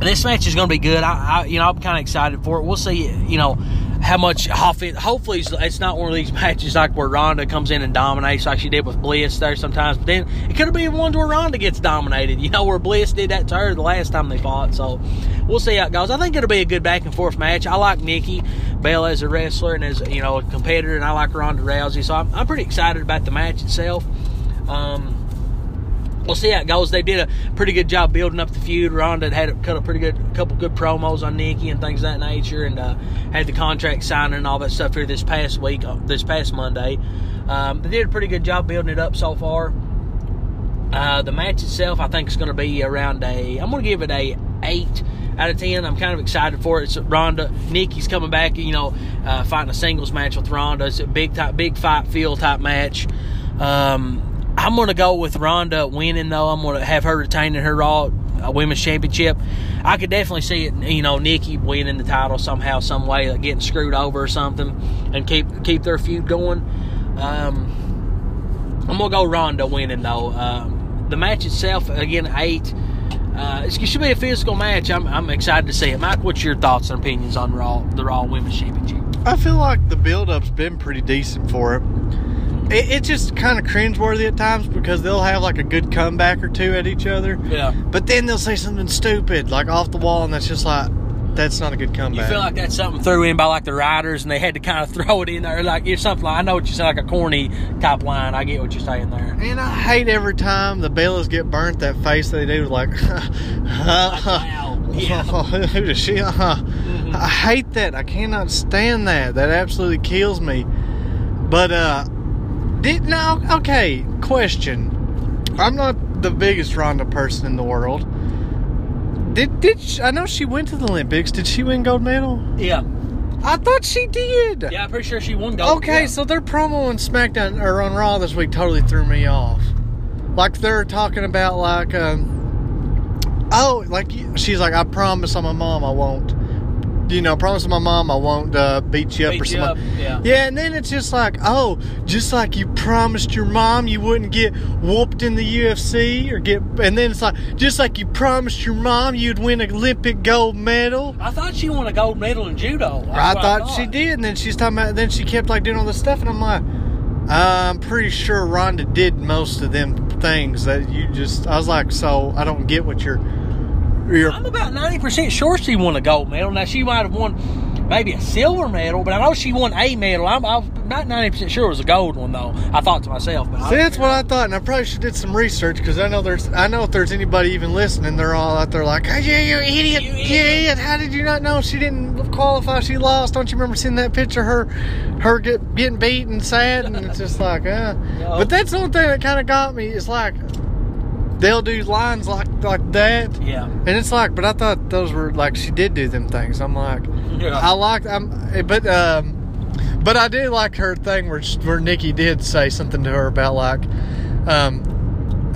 This match is going to be good. I'm kind of excited for it. We'll see. You know. How much hopefully it's not one of these matches like where Ronda comes in and dominates like she did with Bliss there sometimes, but then it could have been one where Ronda gets dominated, you know, where Bliss did that to her the last time they fought. So we'll see how it goes. I think it'll be a good back and forth match. I like Nikki Bella as a wrestler and as, you know, a competitor, and I like Ronda Rousey, so I'm pretty excited about the match itself. We'll see how it goes. They did a pretty good job building up the feud. Ronda had cut a couple good promos on Nikki and things of that nature, and had the contract signing and all that stuff here this past Monday. They did a pretty good job building it up so far. The match itself, I think, is going to be around I'm going to give it a 8 out of 10. I'm kind of excited for it. It's Ronda. Nikki's coming back, you know, fighting a singles match with Ronda. It's a big fight feel type match. I'm going to go with Ronda winning, though. I'm going to have her retaining her Raw a women's championship. I could definitely see it, you know, Nikki winning the title somehow, some way, like getting screwed over or something, and keep their feud going. I'm going to go Ronda winning, though. The match itself, again, 8. It should be a physical match. I'm excited to see it. Mike, what's your thoughts and opinions on the Raw Women's Championship? I feel like the build-up's been pretty decent for it. It's just kind of cringeworthy at times because they'll have like a good comeback or two at each other. Yeah. But then they'll say something stupid, like off the wall, and that's just like, that's not a good comeback. You feel like that's something threw in by like the writers, and they had to kind of throw it in there. Like, if something, like, I know what you say, like a corny type line. I get what you're saying there. And I hate every time the Bellas get burnt, that face they do, like, yeah. Who does she? Mm-hmm. I hate that. I cannot stand that. That absolutely kills me. But, okay, question. I'm not the biggest Ronda person in the world. Did she, I know she went to the Olympics. Did she win gold medal? Yeah. I thought she did. Yeah, I'm pretty sure she won gold. Okay, yeah. So their promo on SmackDown, or on Raw this week, totally threw me off. Like, they're talking about, like, she's like, I promise on my mom I won't, you know, promise on my mom I won't beat you up or something. Yeah, and then it's just like, oh, just like you promised your mom you wouldn't get whooped in the UFC and then it's like, just like you promised your mom you'd win an Olympic gold medal. I thought she won a gold medal in judo. I thought she did, and then she's talking about, then she kept like doing all this stuff, and I'm like, I'm pretty sure Ronda did most of them things that you just, I was like, so I don't get what you're I'm about 90% sure she won a gold medal. Now, she might have won maybe a silver medal, but I know she won a medal. I'm not 90% sure it was a gold one, though, I thought to myself. But see, that's what I thought, and I probably should have did some research, because I know if there's anybody even listening, they're all out there like, hey, you idiot, how did you not know she didn't qualify, she lost? Don't you remember seeing that picture of her getting beat and sad? And it's just like, No. But that's the one thing that kind of got me, is like, they'll do lines like that. Yeah. And it's like, but I thought those were, like, she did do them things. I'm like, yeah. But I do like her thing where Nikki did say something to her about, like,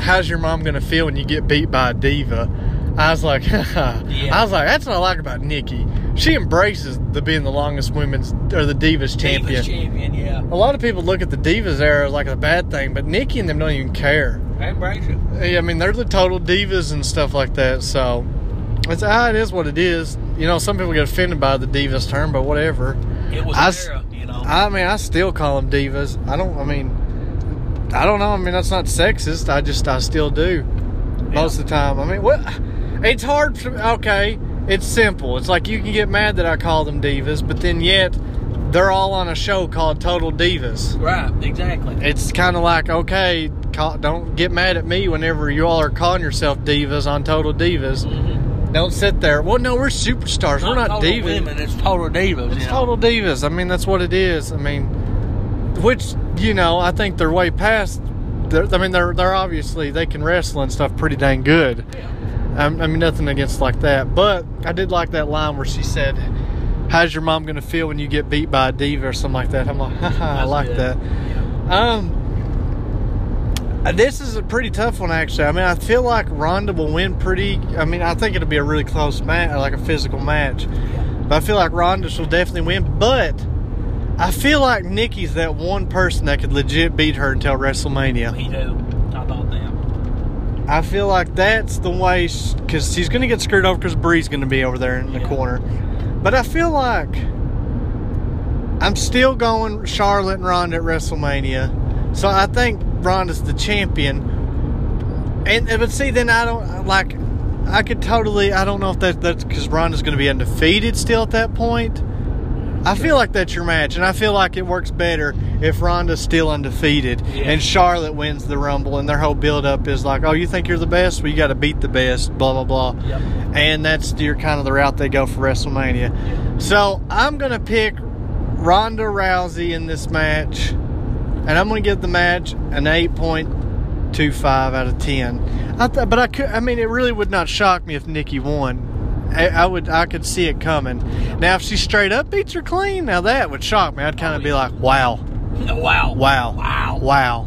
how's your mom going to feel when you get beat by a diva? I was like, yeah. I was like, that's what I like about Nikki. She embraces being the longest women's, or the Divas champion. Divas champion, yeah. A lot of people look at the Divas era as like a bad thing, but Nikki and them don't even care. They embrace it. Yeah, I mean, they're the total divas and stuff like that, so it is what it is. You know, some people get offended by the Divas term, but whatever. It was an era, you know. I mean, I still call them Divas. I don't know. I mean, that's not sexist. I still do. Yeah. Most of the time. I mean, well, it's hard for, okay. It's simple. It's like, you can get mad that I call them divas, but then yet they're all on a show called Total Divas. Right, exactly. It's kind of like, okay, don't get mad at me whenever you all are calling yourself divas on Total Divas. Mm-hmm. Don't sit there. Well, no, we're superstars. We're not divas. Women, it's Total Divas. It's Total Divas. I mean, that's what it is. I mean, which, you know, I think they're way past. I mean, they're obviously, they can wrestle and stuff pretty dang good. Yeah. I mean, nothing against like that, but I did like that line where she said, how's your mom going to feel when you get beat by a diva, or something like that. I'm like, I like that. Yeah. This is a pretty tough one, actually. I mean, I feel like Ronda will win I think it'll be a really close match, like a physical match. Yeah. But I feel like Ronda will definitely win, but I feel like Nikki's that one person that could legit beat her until WrestleMania. Me too. I feel like that's the way, because she's going to get screwed over because Bree's going to be over there in the corner. But I feel like I'm still going Charlotte and Ronda at WrestleMania. So I think Ronda's the champion. But see, then I don't, like, I could totally, I don't know if that's because Ronda's going to be undefeated still at that point. I feel like that's your match, and I feel like it works better if Ronda's still undefeated and Charlotte wins the Rumble, and their whole build-up is like, oh, you think you're the best? Well, you got to beat the best, blah, blah, blah. Yep. And that's kind of the route they go for WrestleMania. Yep. So I'm going to pick Ronda Rousey in this match, and I'm going to give the match an 8.25 out of 10. It really would not shock me if Nikki won. I could see it coming. Now, if she straight up beats her clean, now that would shock me. I'd kind of be like, wow. Wow. Wow. Wow. Wow.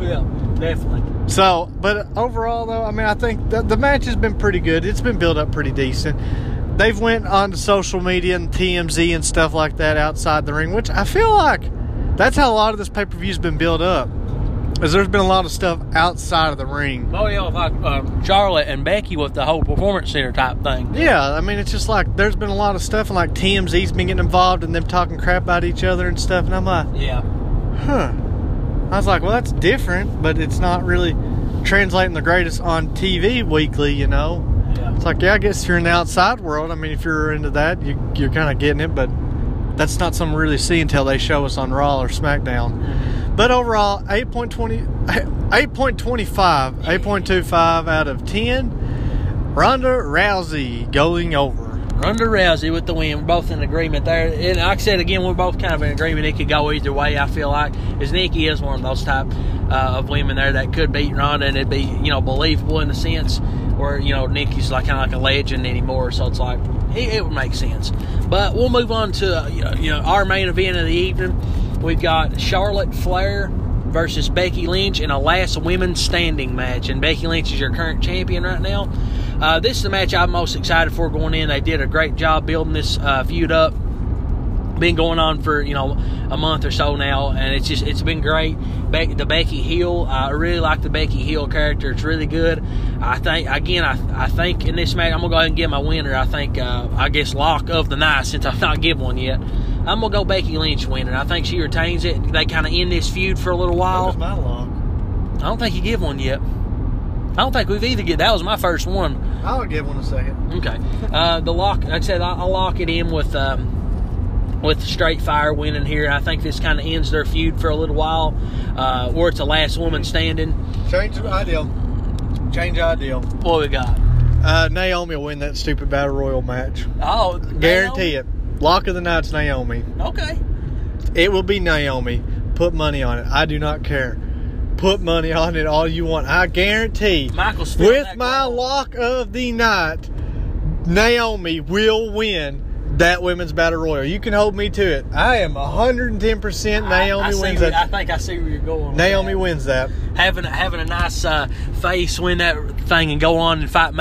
Yeah, definitely. So, but overall, though, I mean, I think the match has been pretty good. It's been built up pretty decent. They've went on to social media and TMZ and stuff like that outside the ring, which I feel like that's how a lot of this pay-per-view's been built up. Because there's been a lot of stuff outside of the ring. Oh, yeah, like Charlotte and Becky with the whole Performance Center type thing. Yeah, I mean, it's just like there's been a lot of stuff, and like TMZ's been getting involved and them talking crap about each other and stuff. And I'm like, yeah. Huh. I was like, well, that's different, but it's not really translating the greatest on TV weekly, you know. Yeah. It's like, yeah, I guess you're in the outside world. I mean, if you're into that, you're kind of getting it, but that's not something we really see until they show us on Raw or SmackDown. Mm-hmm. But overall, 8.25 out of 10. Ronda Rousey going over. Ronda Rousey with the win. We're both in agreement there. And like I said, again, we're both kind of in agreement. It could go either way, I feel like. Because Nikki is one of those type of women there that could beat Ronda, and it'd be, you know, believable in a sense. Or, you know, Nikki's like kind of like a legend anymore, so it's like, it would make sense. But we'll move on to, our main event of the evening. We've got Charlotte Flair versus Becky Lynch in a last women's standing match. And Becky Lynch is your current champion right now. This is the match I'm most excited for going in. They did a great job building this feud up. Been going on for, a month or so now, and it's been great. The Becky heel, I really like the Becky heel character. It's really good. I think, again, I think in this match, I'm going to go ahead and get my winner. I think, lock of the night, since I've not given one yet. I'm going to go Becky Lynch winner. I think she retains it. They kind of end this feud for a little while. That was my lock. I don't think you give one yet. I don't think we've either get. That was my first one. I'll give one a second. Okay. The lock, like I said, I'll lock it in with straight fire winning here. I think this kind of ends their feud for a little while, or it's the last woman standing. Change the ideal. What we got? Naomi will win that stupid battle royal match. Oh, guarantee Naomi? It. Lock of the night's Naomi. Okay. It will be Naomi. Put money on it. I do not care. Put money on it all you want. I guarantee. Michael's with my lock of the night, Naomi will win that women's battle royal. You can hold me to it. I am 110% Naomi wins that. I think I see where you're going. Naomi wins that. Having a nice face, win that thing, and go on and fight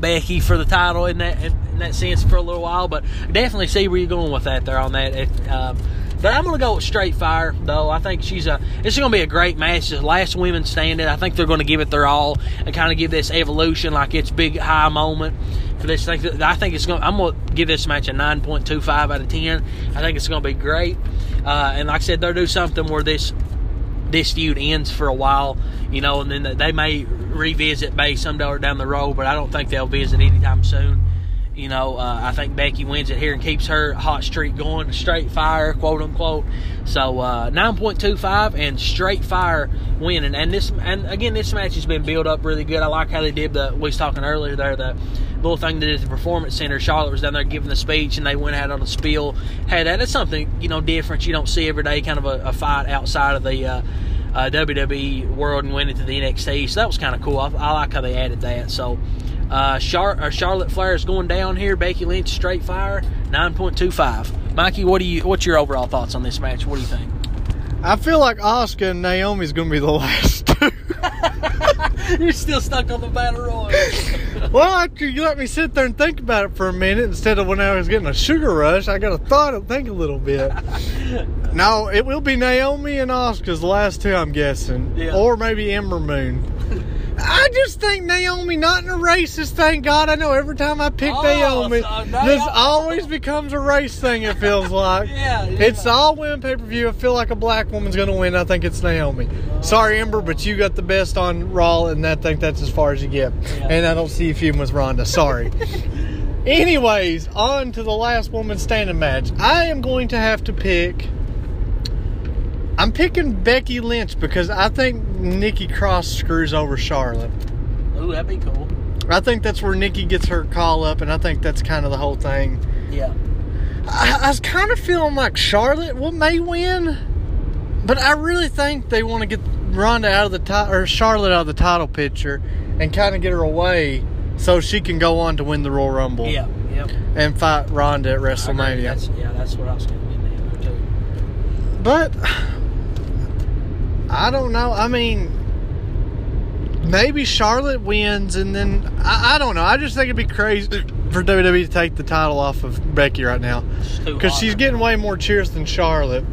Becky for the title in that sense for a little while. But definitely see where you're going with that there on that. But I'm going to go with straight fire, though. I think it's going to be a great match. It's the last women standing. I think they're going to give it their all and kind of give this Evolution like its big high moment for this thing. I think I'm going to give this match a 9.25 out of 10. I think it's going to be great. And like I said, they'll do something where this feud ends for a while, and then they may revisit Bay someday down the road, but I don't think they'll visit anytime soon. I think Becky wins it here and keeps her hot streak going, straight fire, quote unquote. So 9.25 and straight fire winning. And again, this match has been built up really good. I like how they did we was talking earlier there, the little thing that is the Performance Center. Charlotte was down there giving the speech, and they went out on a spiel. Hey, that's something different. You don't see every day, kind of a fight outside of the WWE world, and went into the NXT. So that was kind of cool. I like how they added that. So. Charlotte Flair is going down here. Becky Lynch, straight fire, 9.25. Mikey, what's your overall thoughts on this match? What do you think? I feel like Asuka and Naomi's going to be the last two. You're still stuck on the battle royal. Well, you let me sit there and think about it for a minute instead of when I was getting a sugar rush. I got to think a little bit. No, it will be Naomi and Asuka's the last two, I'm guessing. Yeah. Or maybe Ember Moon. I just think Naomi, not in a racist, thank God. I know every time I pick Naomi, this always becomes a race thing, it feels like. Yeah. It's all women pay-per-view. I feel like a black woman's going to win. I think it's Naomi. Sorry, Ember, but you got the best on Raw, and I think that's as far as you get. Yeah. And I don't see you feuding with Ronda. Sorry. Anyways, on to the last woman standing match. I am going to have to pick... I'm picking Becky Lynch because I think Nikki Cross screws over Charlotte. Ooh, that'd be cool. I think that's where Nikki gets her call up, and I think that's kind of the whole thing. Yeah. I was kind of feeling like Charlotte may win, but I really think they want to get Charlotte out of the title picture and kind of get her away so she can go on to win the Royal Rumble. Yeah, yeah. And fight Ronda at WrestleMania. That's what I was going to do too. But... I don't know. I mean, Maybe Charlotte wins, and then I don't know. I just think it'd be crazy for WWE to take the title off of Becky right now, because she's getting way more cheers than Charlotte.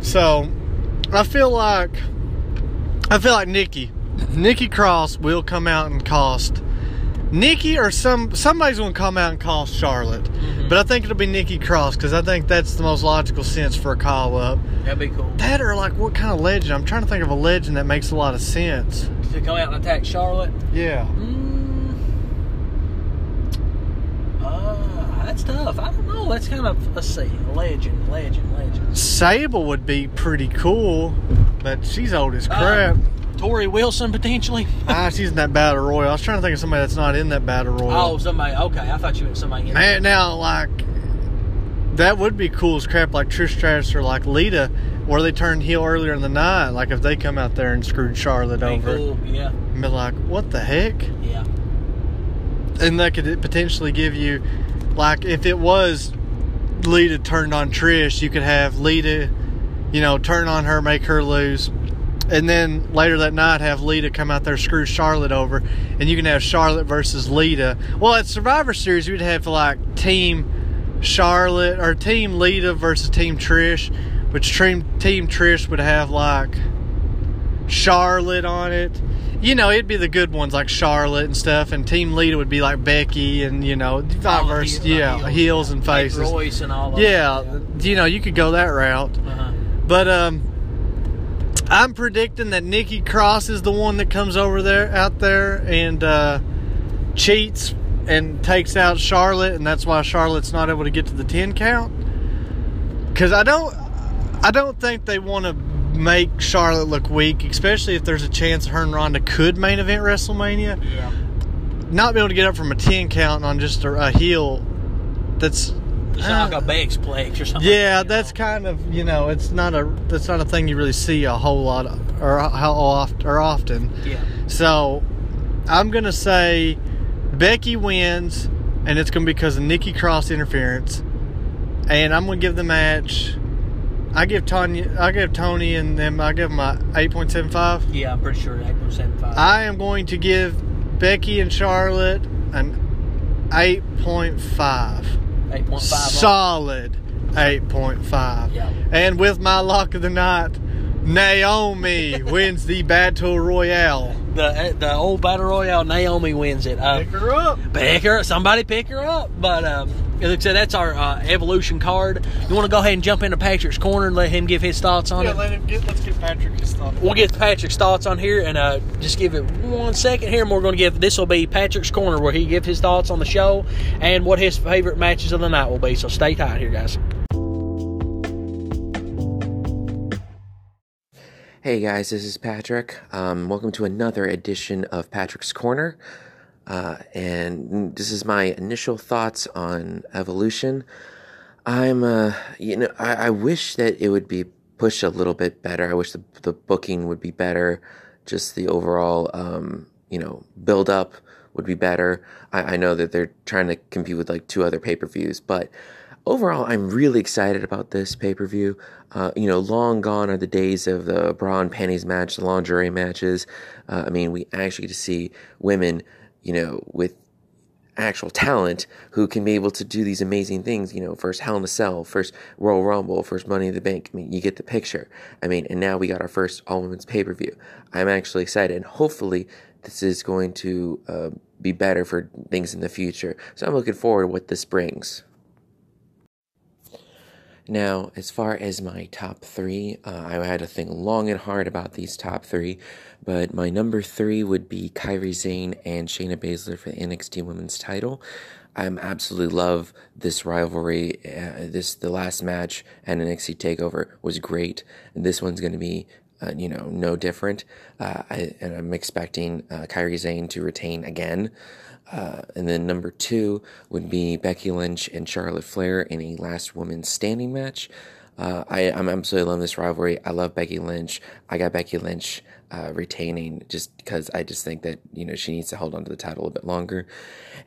So I feel like Nikki Cross will come out and cost Nikki, or somebody's going to come out and cost Charlotte. Mm-hmm. But I think it'll be Nikki Cross, because I think that's the most logical sense for a call up. That'd be cool. That, or like, what kind of legend? I'm trying to think of a legend that makes a lot of sense. To come out and attack Charlotte? Yeah. That's tough. I don't know. That's kind of, let's see, legend. Sable would be pretty cool, but she's old as crap. Tori Wilson, potentially. She's in that battle royal. I was trying to think of somebody that's not in that battle royal. Oh, somebody. Okay, I thought you meant somebody in there. Now, like, that would be cool as crap, like Trish Stratus or like Lita, where they turned heel earlier in the night. Like, if they come out there and screwed Charlotte over. Cool, yeah. And be like, what the heck? Yeah. And that could potentially give you, like, if it was Lita turned on Trish, you could have Lita, you know, turn on her, make her lose. And then later that night, have Lita come out there, screw Charlotte over, and you can have Charlotte versus Lita. Well, at Survivor Series, you'd have like Team Charlotte or Team Lita versus Team Trish, which Team Trish would have like Charlotte on it. You know, it'd be the good ones like Charlotte and stuff, and Team Lita would be like Becky and, you know, vice versa. Heels and faces. Like Royce and all of them. Yeah, you know, you could go that route. Uh-huh. But, I'm predicting that Nikki Cross is the one that comes out there and cheats and takes out Charlotte, and that's why Charlotte's not able to get to the 10 count. Because I don't think they want to make Charlotte look weak, especially if there's a chance her and Ronda could main event WrestleMania. Yeah. Not be able to get up from a 10 count on just a heel that's... It's not like a Backsplex or something. Yeah, like that, that's kind of, you know, it's not a thing you really see a whole lot of, or how often. Yeah. So I'm gonna say Becky wins, and it's gonna be because of Nikki Cross interference. And I'm gonna give the match. I give Tony and them. I give them my 8.75. Yeah, I'm pretty sure 8.75. I am going to give Becky and Charlotte an 8.5. 8.5 solid 8.5. Yeah. And with my lock of the night, Naomi wins the Battle Royale. The old Battle Royale, Naomi wins it. Pick her up. Somebody pick her up. But like I said, that's our Evolution card. You want to go ahead and jump into Patrick's corner and let him give his thoughts on it? Let's get Patrick his thoughts. We'll get Patrick's thoughts on here, and just give it 1 second here, and we're going to give, this will be Patrick's corner, where he gives his thoughts on the show and what his favorite matches of the night will be. So stay tight here, guys. Hey guys, this is Patrick. Welcome to another edition of Patrick's Corner. And this is my initial thoughts on Evolution. I wish that it would be pushed a little bit better. I wish the booking would be better. Just the overall, build up would be better. I know that they're trying to compete with like 2 other pay-per-views, but overall, I'm really excited about this pay-per-view. Long gone are the days of the bra and panties match, the lingerie matches. We actually get to see women, with actual talent who can be able to do these amazing things. First Hell in a Cell, first Royal Rumble, first Money in the Bank. You get the picture. And now we got our first all-women's pay-per-view. I'm actually excited, and hopefully this is going to be better for things in the future. So I'm looking forward to what this brings. Now, as far as my top 3, I had to think long and hard about these top 3, but my number 3 would be Kairi Sane and Shayna Baszler for the NXT Women's title. I absolutely love this rivalry. The last match at NXT TakeOver was great, and this one's going to be, no different. I'm expecting Kairi Sane to retain again. And then number 2 would be Becky Lynch and Charlotte Flair in a last woman standing match. I'm absolutely loving this rivalry. I love Becky Lynch. I got Becky Lynch retaining just because I just think that, you know, she needs to hold on to the title a bit longer.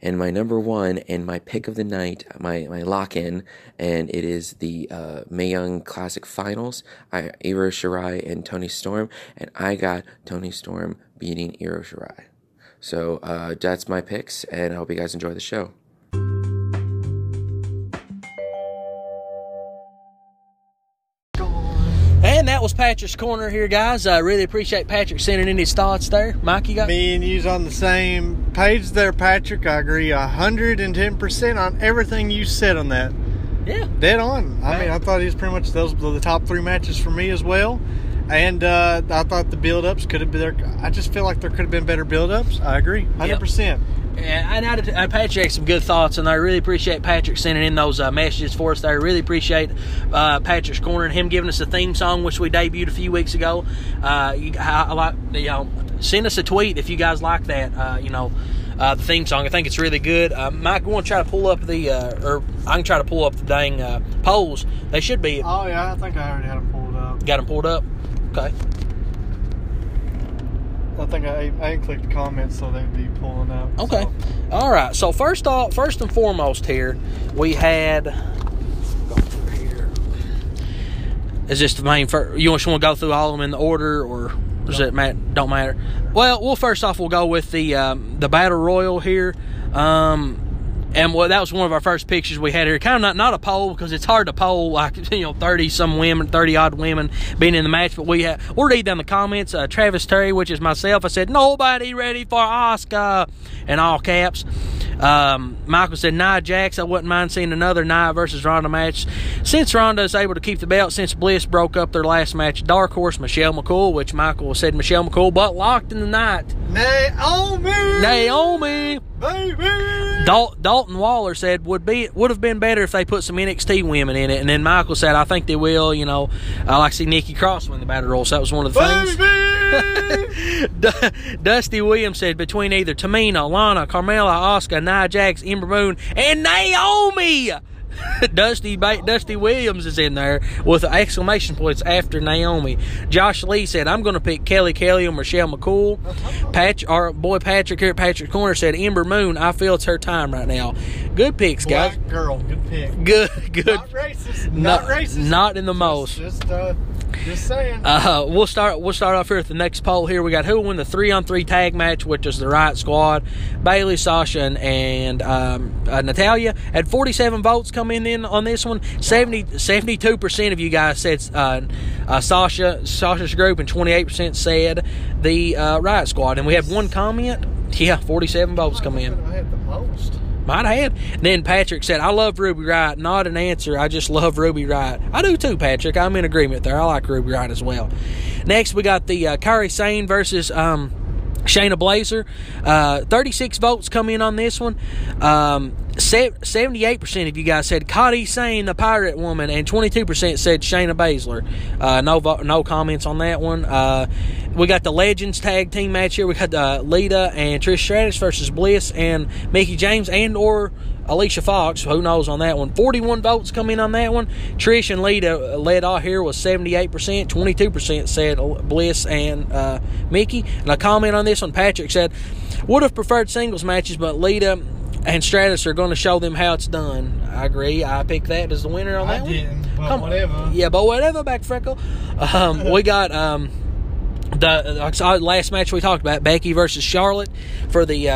And my number one and my pick of the night, my lock-in, and it is the Mae Young Classic Finals, Io Shirai and Toni Storm, and I got Toni Storm beating Io Shirai. So that's my picks, and I hope you guys enjoy the show. And that was Patrick's Corner here, guys. I really appreciate Patrick sending in his thoughts there. Mike, you got... Me and you's on the same page there, Patrick. I agree 110% on everything you said on that. Yeah. Dead on. I mean, I thought he was pretty much... Those were the top three matches for me as well. And I thought the build-ups could have been there. I just feel like there could have been better build-ups. I agree, 100%. And Patrick had some good thoughts, and I really appreciate Patrick sending in those messages for us there. I really appreciate Patrick's Corner and him giving us a theme song, which we debuted a few weeks ago. Send us a tweet if you guys like that. The theme song, I think it's really good. Mike, you want to try to pull up the, or I can try to pull up the dang polls. They should be. Oh yeah, I think I already had them pulled up. Got them pulled up. Okay. I think I didn't click the comments, so they'd be pulling up. Okay. So. All right. So first and foremost, here we had. Go through here. Is this the main? You want to go through all of them in the order, or does it matter? Don't matter. Well, first off, we'll go with the Battle Royal here. And well, that was one of our first pictures we had here. Kind of not a poll, because it's hard to poll, like, you know, 30-odd women being in the match. But we'll read down the comments. Travis Terry, which is myself, I said, "Nobody ready for Asuka," in all caps. Michael said, "Nia Jax, I wouldn't mind seeing another Nia versus Ronda match. Since Ronda is able to keep the belt, since Bliss broke up their last match, dark horse Michelle McCool," which Michael said Michelle McCool, but locked in the night. Naomi! Baby! Dalton Waller said, would have been better if they put some NXT women in it. And then Michael said, I think they will, you know. I like to see Nikki Cross win the Battle Royal, so that was one of the things. Dusty Williams said, between either Tamina, Lana, Carmella, Asuka, Nia Jax, Ember Moon, and Naomi! Dusty Williams is in there with exclamation points after Naomi. Josh Lee said, I'm going to pick Kelly Kelly or Michelle McCool. Our boy Patrick here at Patrick Corner said, Ember Moon, I feel it's her time right now. Good picks, guys. Black girl, good pick. Good. Not racist. Not in the most. Just saying. We'll start off here with the next poll here. We got who will win the 3-on-3 tag match, which is the Riott Squad. Bayley, Sasha, and Natalya had 47 votes come in on this one. 72% of you guys said Sasha's group, and 28% said the Riott Squad. And we had one comment. Yeah, 47 votes come in. I had the most. Might have. Then Patrick said, I love Ruby Riott. Not an answer. I just love Ruby Riott. I do too, Patrick. I'm in agreement there. I like Ruby Riott as well. Next, we got the Kairi Sane versus Shayna Baszler. 36 votes come in on this one. 78% of you guys said Kairi Sane, the Pirate Woman, and 22% said Shayna Baszler. No comments on that one. We got the Legends tag team match here. We got Lita and Trish Stratus versus Bliss and Mickie James and or Alicia Fox. Who knows on that one? 41 votes come in on that one. Trish and Lita led out here with 78%. 22% said Bliss and Mickie. And a comment on this one, Patrick said, would have preferred singles matches, but Lita and Stratus are going to show them how it's done. I agree. I picked that as the winner on that one. I didn't, but whatever. Yeah, but whatever, back freckle. We got... The last match we talked about, Becky versus Charlotte, for the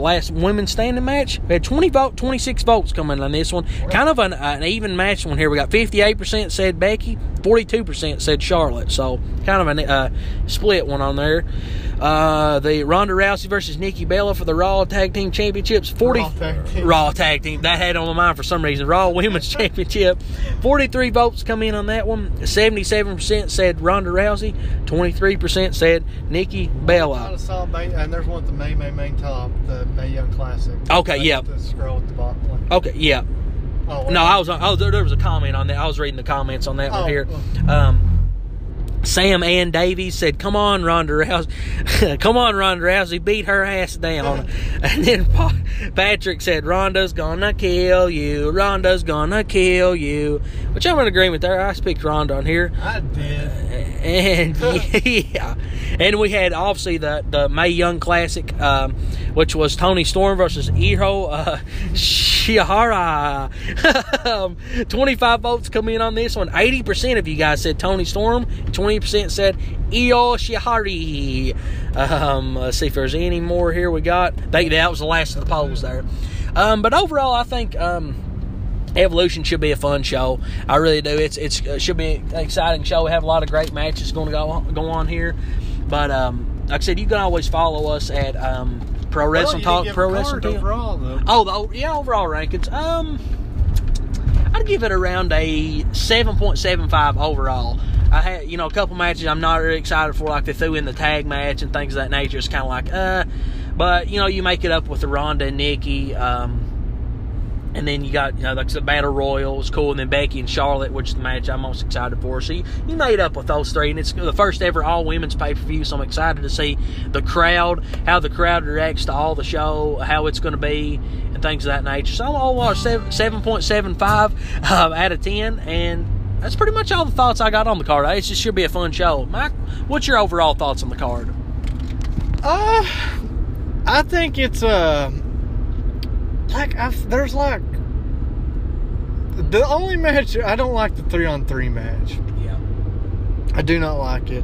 last women's standing match. We had 26 votes coming on this one. Kind of an even match one here. We got 58% said Becky, 42% said Charlotte. So kind of a split one on there. The Ronda Rousey versus Nikki Bella for the Raw Tag Team Championships. Raw Tag Team. That had on my mind for some reason. Raw Women's Championship. 43 votes come in on that one. 77% said Ronda Rousey. 23% said Nikki Bella. And there's one at the main top, the Mae Young Classic. Okay, yeah. The scroll at the bottom. Okay, yeah. Oh, no, there was a comment on that. I was reading the comments on that one here. Sam Ann Davies said, "Come on, Ronda Rousey. Come on, Ronda Rousey. Beat her ass down." And then Patrick said, "Ronda's gonna kill you. Ronda's gonna kill you." Which I'm in agreement there. I picked Ronda on here. I did. And yeah. And we had obviously the Mae Young Classic, which was Toni Storm versus Io Shirai. 25 votes come in on this one. 80% of you guys said Toni Storm. 20% said Io Shirai. Let's see if there's any more here we got. That was the last of the polls there. But overall, I think Evolution should be a fun show. I really do. It should be an exciting show. We have a lot of great matches going to go on here. But like I said, you can always follow us at Pro Wrestling Talk. Pro Wrestling Talk. Overall rankings. I'd give it around a 7.75 overall. I had, a couple matches I'm not really excited for, like they threw in the tag match and things of that nature. It's kind of like, but, you make it up with the Ronda and Nikki, and then you got, like the Battle Royal was cool, and then Becky and Charlotte, which is the match I'm most excited for. So you made up with those three, and it's the first ever all-women's pay-per-view, so I'm excited to see the crowd, how the crowd reacts to all the show, how it's going to be, and things of that nature. So I'm all watch 7.75 out of 10, and that's pretty much all the thoughts I got on the card. It just should be a fun show. Mike, what's your overall thoughts on the card? I think it's there's like the only match I don't like, the 3-on-3 match. Yeah, I do not like it.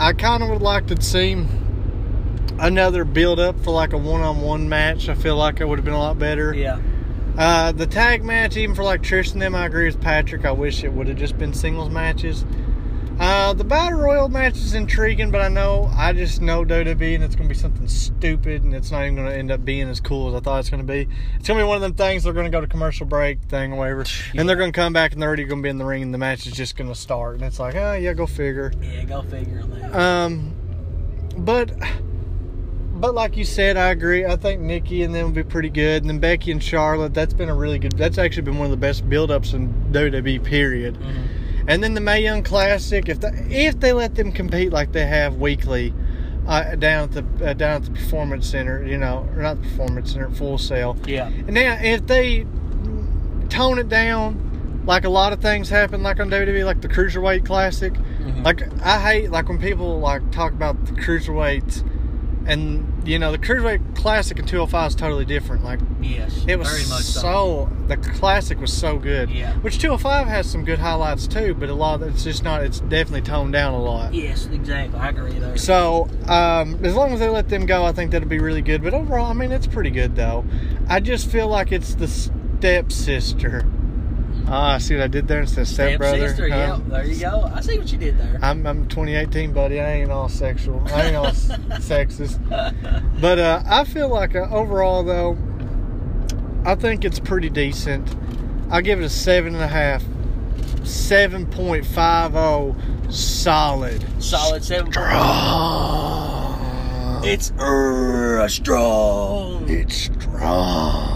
I kind of would like to see another build up for like a 1-on-1 match. I feel like it would have been a lot better. Yeah. The tag match, even for like Trish and them, I agree with Patrick. I wish it would have just been singles matches. The Battle Royal match is intriguing, but I just know WWE, and it's going to be something stupid, and it's not even going to end up being as cool as I thought it's going to be. It's going to be one of them things, they're going to go to commercial break thing or whatever, yeah, and they're going to come back, and they're already going to be in the ring, and the match is just going to start, and it's like, oh, yeah, go figure. Yeah, go figure on that. But like you said, I agree. I think Nikki and them would be pretty good. And then Becky and Charlotte, that's actually been one of the best build-ups in WWE, period. Mm-hmm. And then the Mae Young Classic, if they let them compete like they have weekly down at the Performance Center, or not the Performance Center, Full Sail. Yeah. And now, if they tone it down, like a lot of things happen, like on WWE, like the Cruiserweight Classic. Mm-hmm. Like, I hate, like, when people, like, talk about the Cruiserweights. And, the Cruiserweight Classic and 205 is totally different. Like, yes, it was very much so. The Classic was so good. Yeah. Which 205 has some good highlights too, but a lot of it's definitely toned down a lot. Yes, exactly. I agree there. So, as long as they let them go, I think that'll be really good. But overall, I mean, it's pretty good though. I just feel like it's the stepsister. Ah, see what I did there instead of stepbrother? Stepsister, yeah. There you go. I see what you did there. I'm 2018, buddy. I ain't all sexual. I ain't all sexist. But I feel like overall, though, I think it's pretty decent. I give it a 7.5. 7.50 solid. Solid 7. Strong. It's strong. It's strong.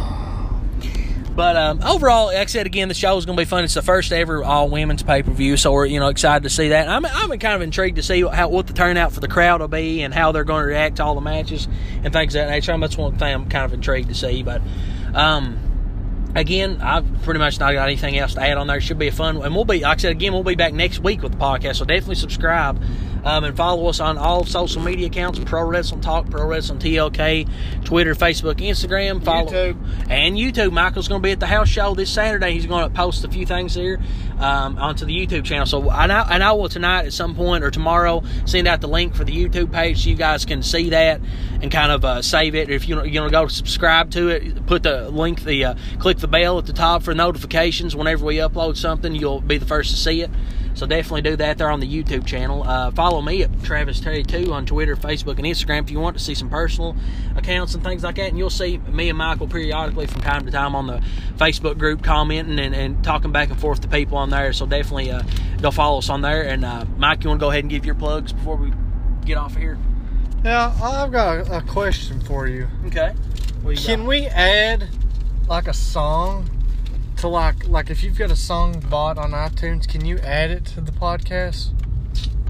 But overall, like I said, again, the show is going to be fun. It's the first ever all-women's pay-per-view, so we're, excited to see that. I'm kind of intrigued to see what the turnout for the crowd will be and how they're going to react to all the matches and things of that nature. That's one thing I'm kind of intrigued to see. But, again, I've pretty much not got anything else to add on there. It should be a fun one. And we'll be back next week with the podcast, so definitely subscribe. And follow us on all social media accounts, Pro Wrestling Talk, Pro Wrestling TLK, Twitter, Facebook, Instagram. Follow YouTube. And YouTube. Michael's going to be at the house show this Saturday. He's going to post a few things there onto the YouTube channel. So I will tonight at some point or tomorrow send out the link for the YouTube page so you guys can see that and kind of save it. If you go subscribe to it, put the link, click the bell at the top for notifications. Whenever we upload something, you'll be the first to see it. So definitely do that there on the YouTube channel. Follow me at Travis Terry 2 on Twitter, Facebook, and Instagram if you want to see some personal accounts and things like that. And you'll see me and Michael periodically from time to time on the Facebook group commenting and talking back and forth to people on there. So definitely go follow us on there. And Mike, you want to go ahead and give your plugs before we get off of here? Yeah, I've got a question for you. Okay. Can we add like a song? To like if you've got a song bought on iTunes, can you add it to the podcast?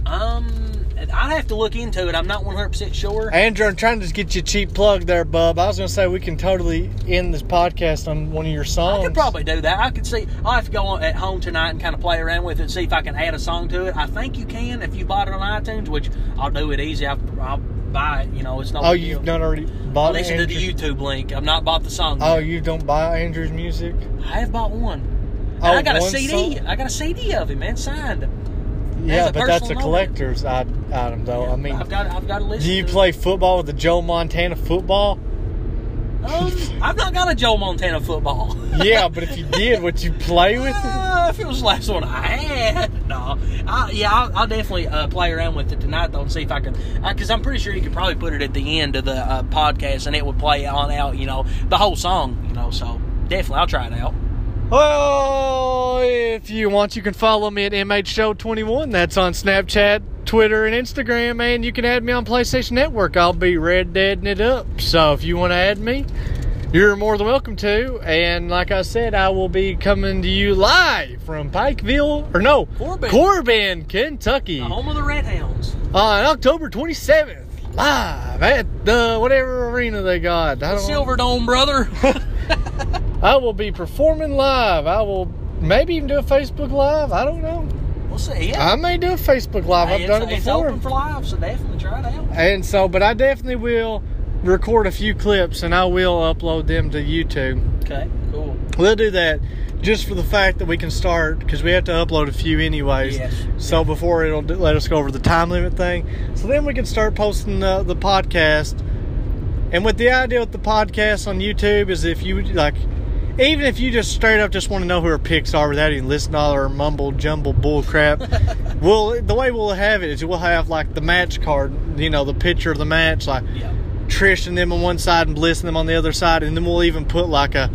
I'd have to look into it. I'm not 100% sure. Andrew, I'm trying to get you a cheap plug there, bub. I was going to say we can totally end this podcast on one of your songs. I could probably do that. I could see. I'll have to go at home tonight and kind of play around with it and see if I can add a song to it. I think you can if you bought it on iTunes, which I'll do it easy. I'll buy it. You know, it's not. Oh, you've not already bought it? Listen to the YouTube link. I've not bought the song. Oh, you don't buy Andrew's music? I have bought one. Oh, I got a CD. Song? I got a CD of him, man, signed. Yeah, but that's a collector's item, though. Yeah, I mean, I've got to listen. Do you play football with the Joe Montana football? I've not got a Joe Montana football. Yeah, but if you did, would you play with it? If it was the last one I had, no. I'll definitely play around with it tonight, though, and see if I can. Because I'm pretty sure you could probably put it at the end of the podcast, and it would play on out, you know, the whole song, you know. So definitely, I'll try it out. Oh, if you want, you can follow me at MHShow21. That's on Snapchat, Twitter, and Instagram. And you can add me on PlayStation Network. I'll be Red Deading it up. So if you want to add me, you're more than welcome to. And like I said, I will be coming to you live from Corbin, Kentucky. The home of the Red Hounds. On October 27th, live at the whatever arena they got. The Silverdome, brother. I will be performing live. I will maybe even do a Facebook Live. I don't know. We'll see. Yeah. I may do a Facebook Live. Hey, I've done it before. It's open for live, so definitely try it out. And so, but I definitely will record a few clips, and I will upload them to YouTube. Okay, cool. We'll do that just for the fact that we can start, because we have to upload a few anyways. Yes. So before it'll let us go over the time limit thing. So then we can start posting the podcast. And with the idea with the podcast on YouTube is if you like... Even if you just straight up just want to know who our picks are without even listening to all our mumble jumble bull crap, the way we'll have it is we'll have like the match card, you know, the picture of the match, like Trish and them on one side and Bliss and them on the other side, and then we'll even put like a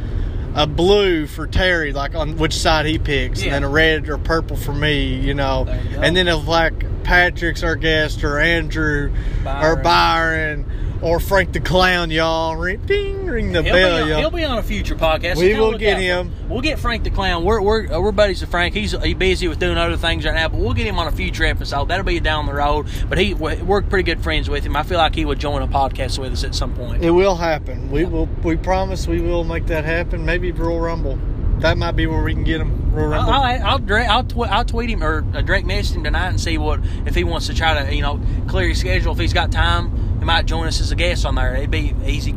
blue for Terry, like on which side he picks, and then a red or purple for me, you know. And then if like Patrick's our guest or Andrew or Byron or Frank the Clown, y'all. Ding, ring the bell, y'all. He'll be on a future podcast. We will get him. We'll get Frank the Clown. We're buddies with Frank. He's busy with doing other things right now, but we'll get him on a future episode. That'll be down the road. But we're pretty good friends with him. I feel like he would join a podcast with us at some point. It will happen. We will. We promise we will make that happen. Maybe Royal Rumble. That might be where we can get him. I'll tweet him or direct message him tonight and see if he wants to try to clear his schedule if he's got time. He might join us as a guest on there. It'd be easy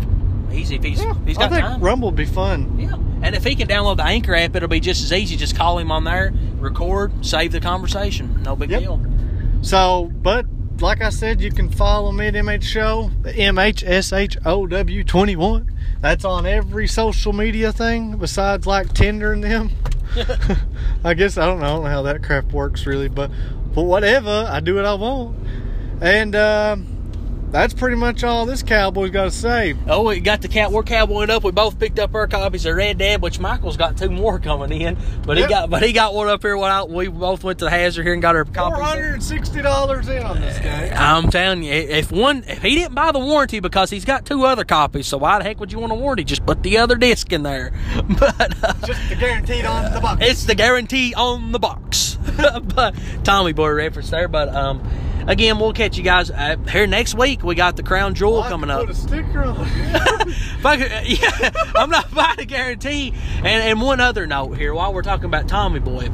if he's got time. I think Rumble would be fun. Yeah. And if he can download the Anchor app, it'll be just as easy. Just call him on there, record, save the conversation. No big deal. So, but like I said, you can follow me at MHShow21. That's on every social media thing besides like Tinder and them. I guess I don't know how that crap works really, but whatever. I do what I want. And, that's pretty much all this Cowboy's got to say. Oh, we got the cat. We're cowboying up. We both picked up our copies of Red Dead, which Michael's got two more coming in. But he got one up here. We both went to the Hazard here and got our copies. $460 in on this guy. I'm telling you, if he didn't buy the warranty because he's got two other copies, so why the heck would you want a warranty? Just put the other disc in there. But just the guaranteed on the box. It's the guarantee on the box. But Tommy Boy reference there. But again, we'll catch you guys here next week. We got the Crown Jewel coming up. Put a sticker on it. I'm not buying a guarantee. And one other note here, while we're talking about Tommy Boy,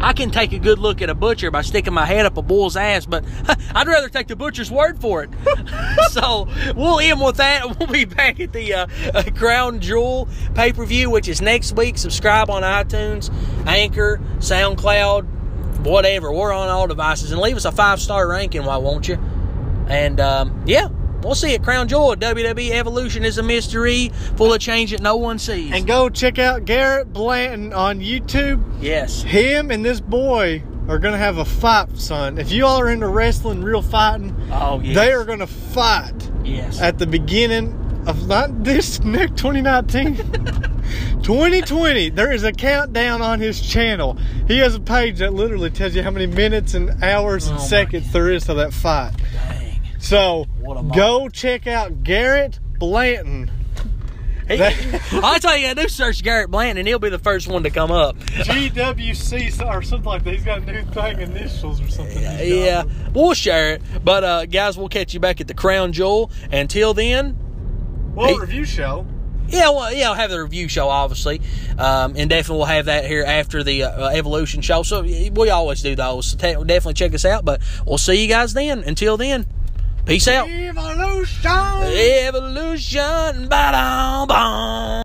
I can take a good look at a butcher by sticking my head up a bull's ass, but I'd rather take the butcher's word for it. So we'll end with that. We'll be back at the Crown Jewel pay-per-view, which is next week. Subscribe on iTunes, Anchor, SoundCloud, whatever. We're on all devices. And leave us a 5-star ranking, why won't you? And, we'll see at Crown Jewel. WWE Evolution is a mystery full of change that no one sees. And go check out Garrett Blanton on YouTube. Yes. Him and this boy are going to have a fight, son. If you all are into wrestling, real fighting, they are going to fight at the beginning of not this next 2019. 2020, there is a countdown on his channel. He has a page that literally tells you how many minutes and hours and seconds there is to that fight. Dang. So, go check out Garrett Blanton. I tell you, do search Garrett Bland, and he'll be the first one to come up. GWC or something like that. He's got a new thing, initials or something. Yeah, we'll share it. But guys, we'll catch you back at the Crown Jewel. Until then, review show. Yeah, well, yeah, I'll have the review show, obviously, and definitely we'll have that here after the Evolution show. So we always do those. So definitely check us out. But we'll see you guys then. Until then, peace out. Evolution. Ba-dum-bum.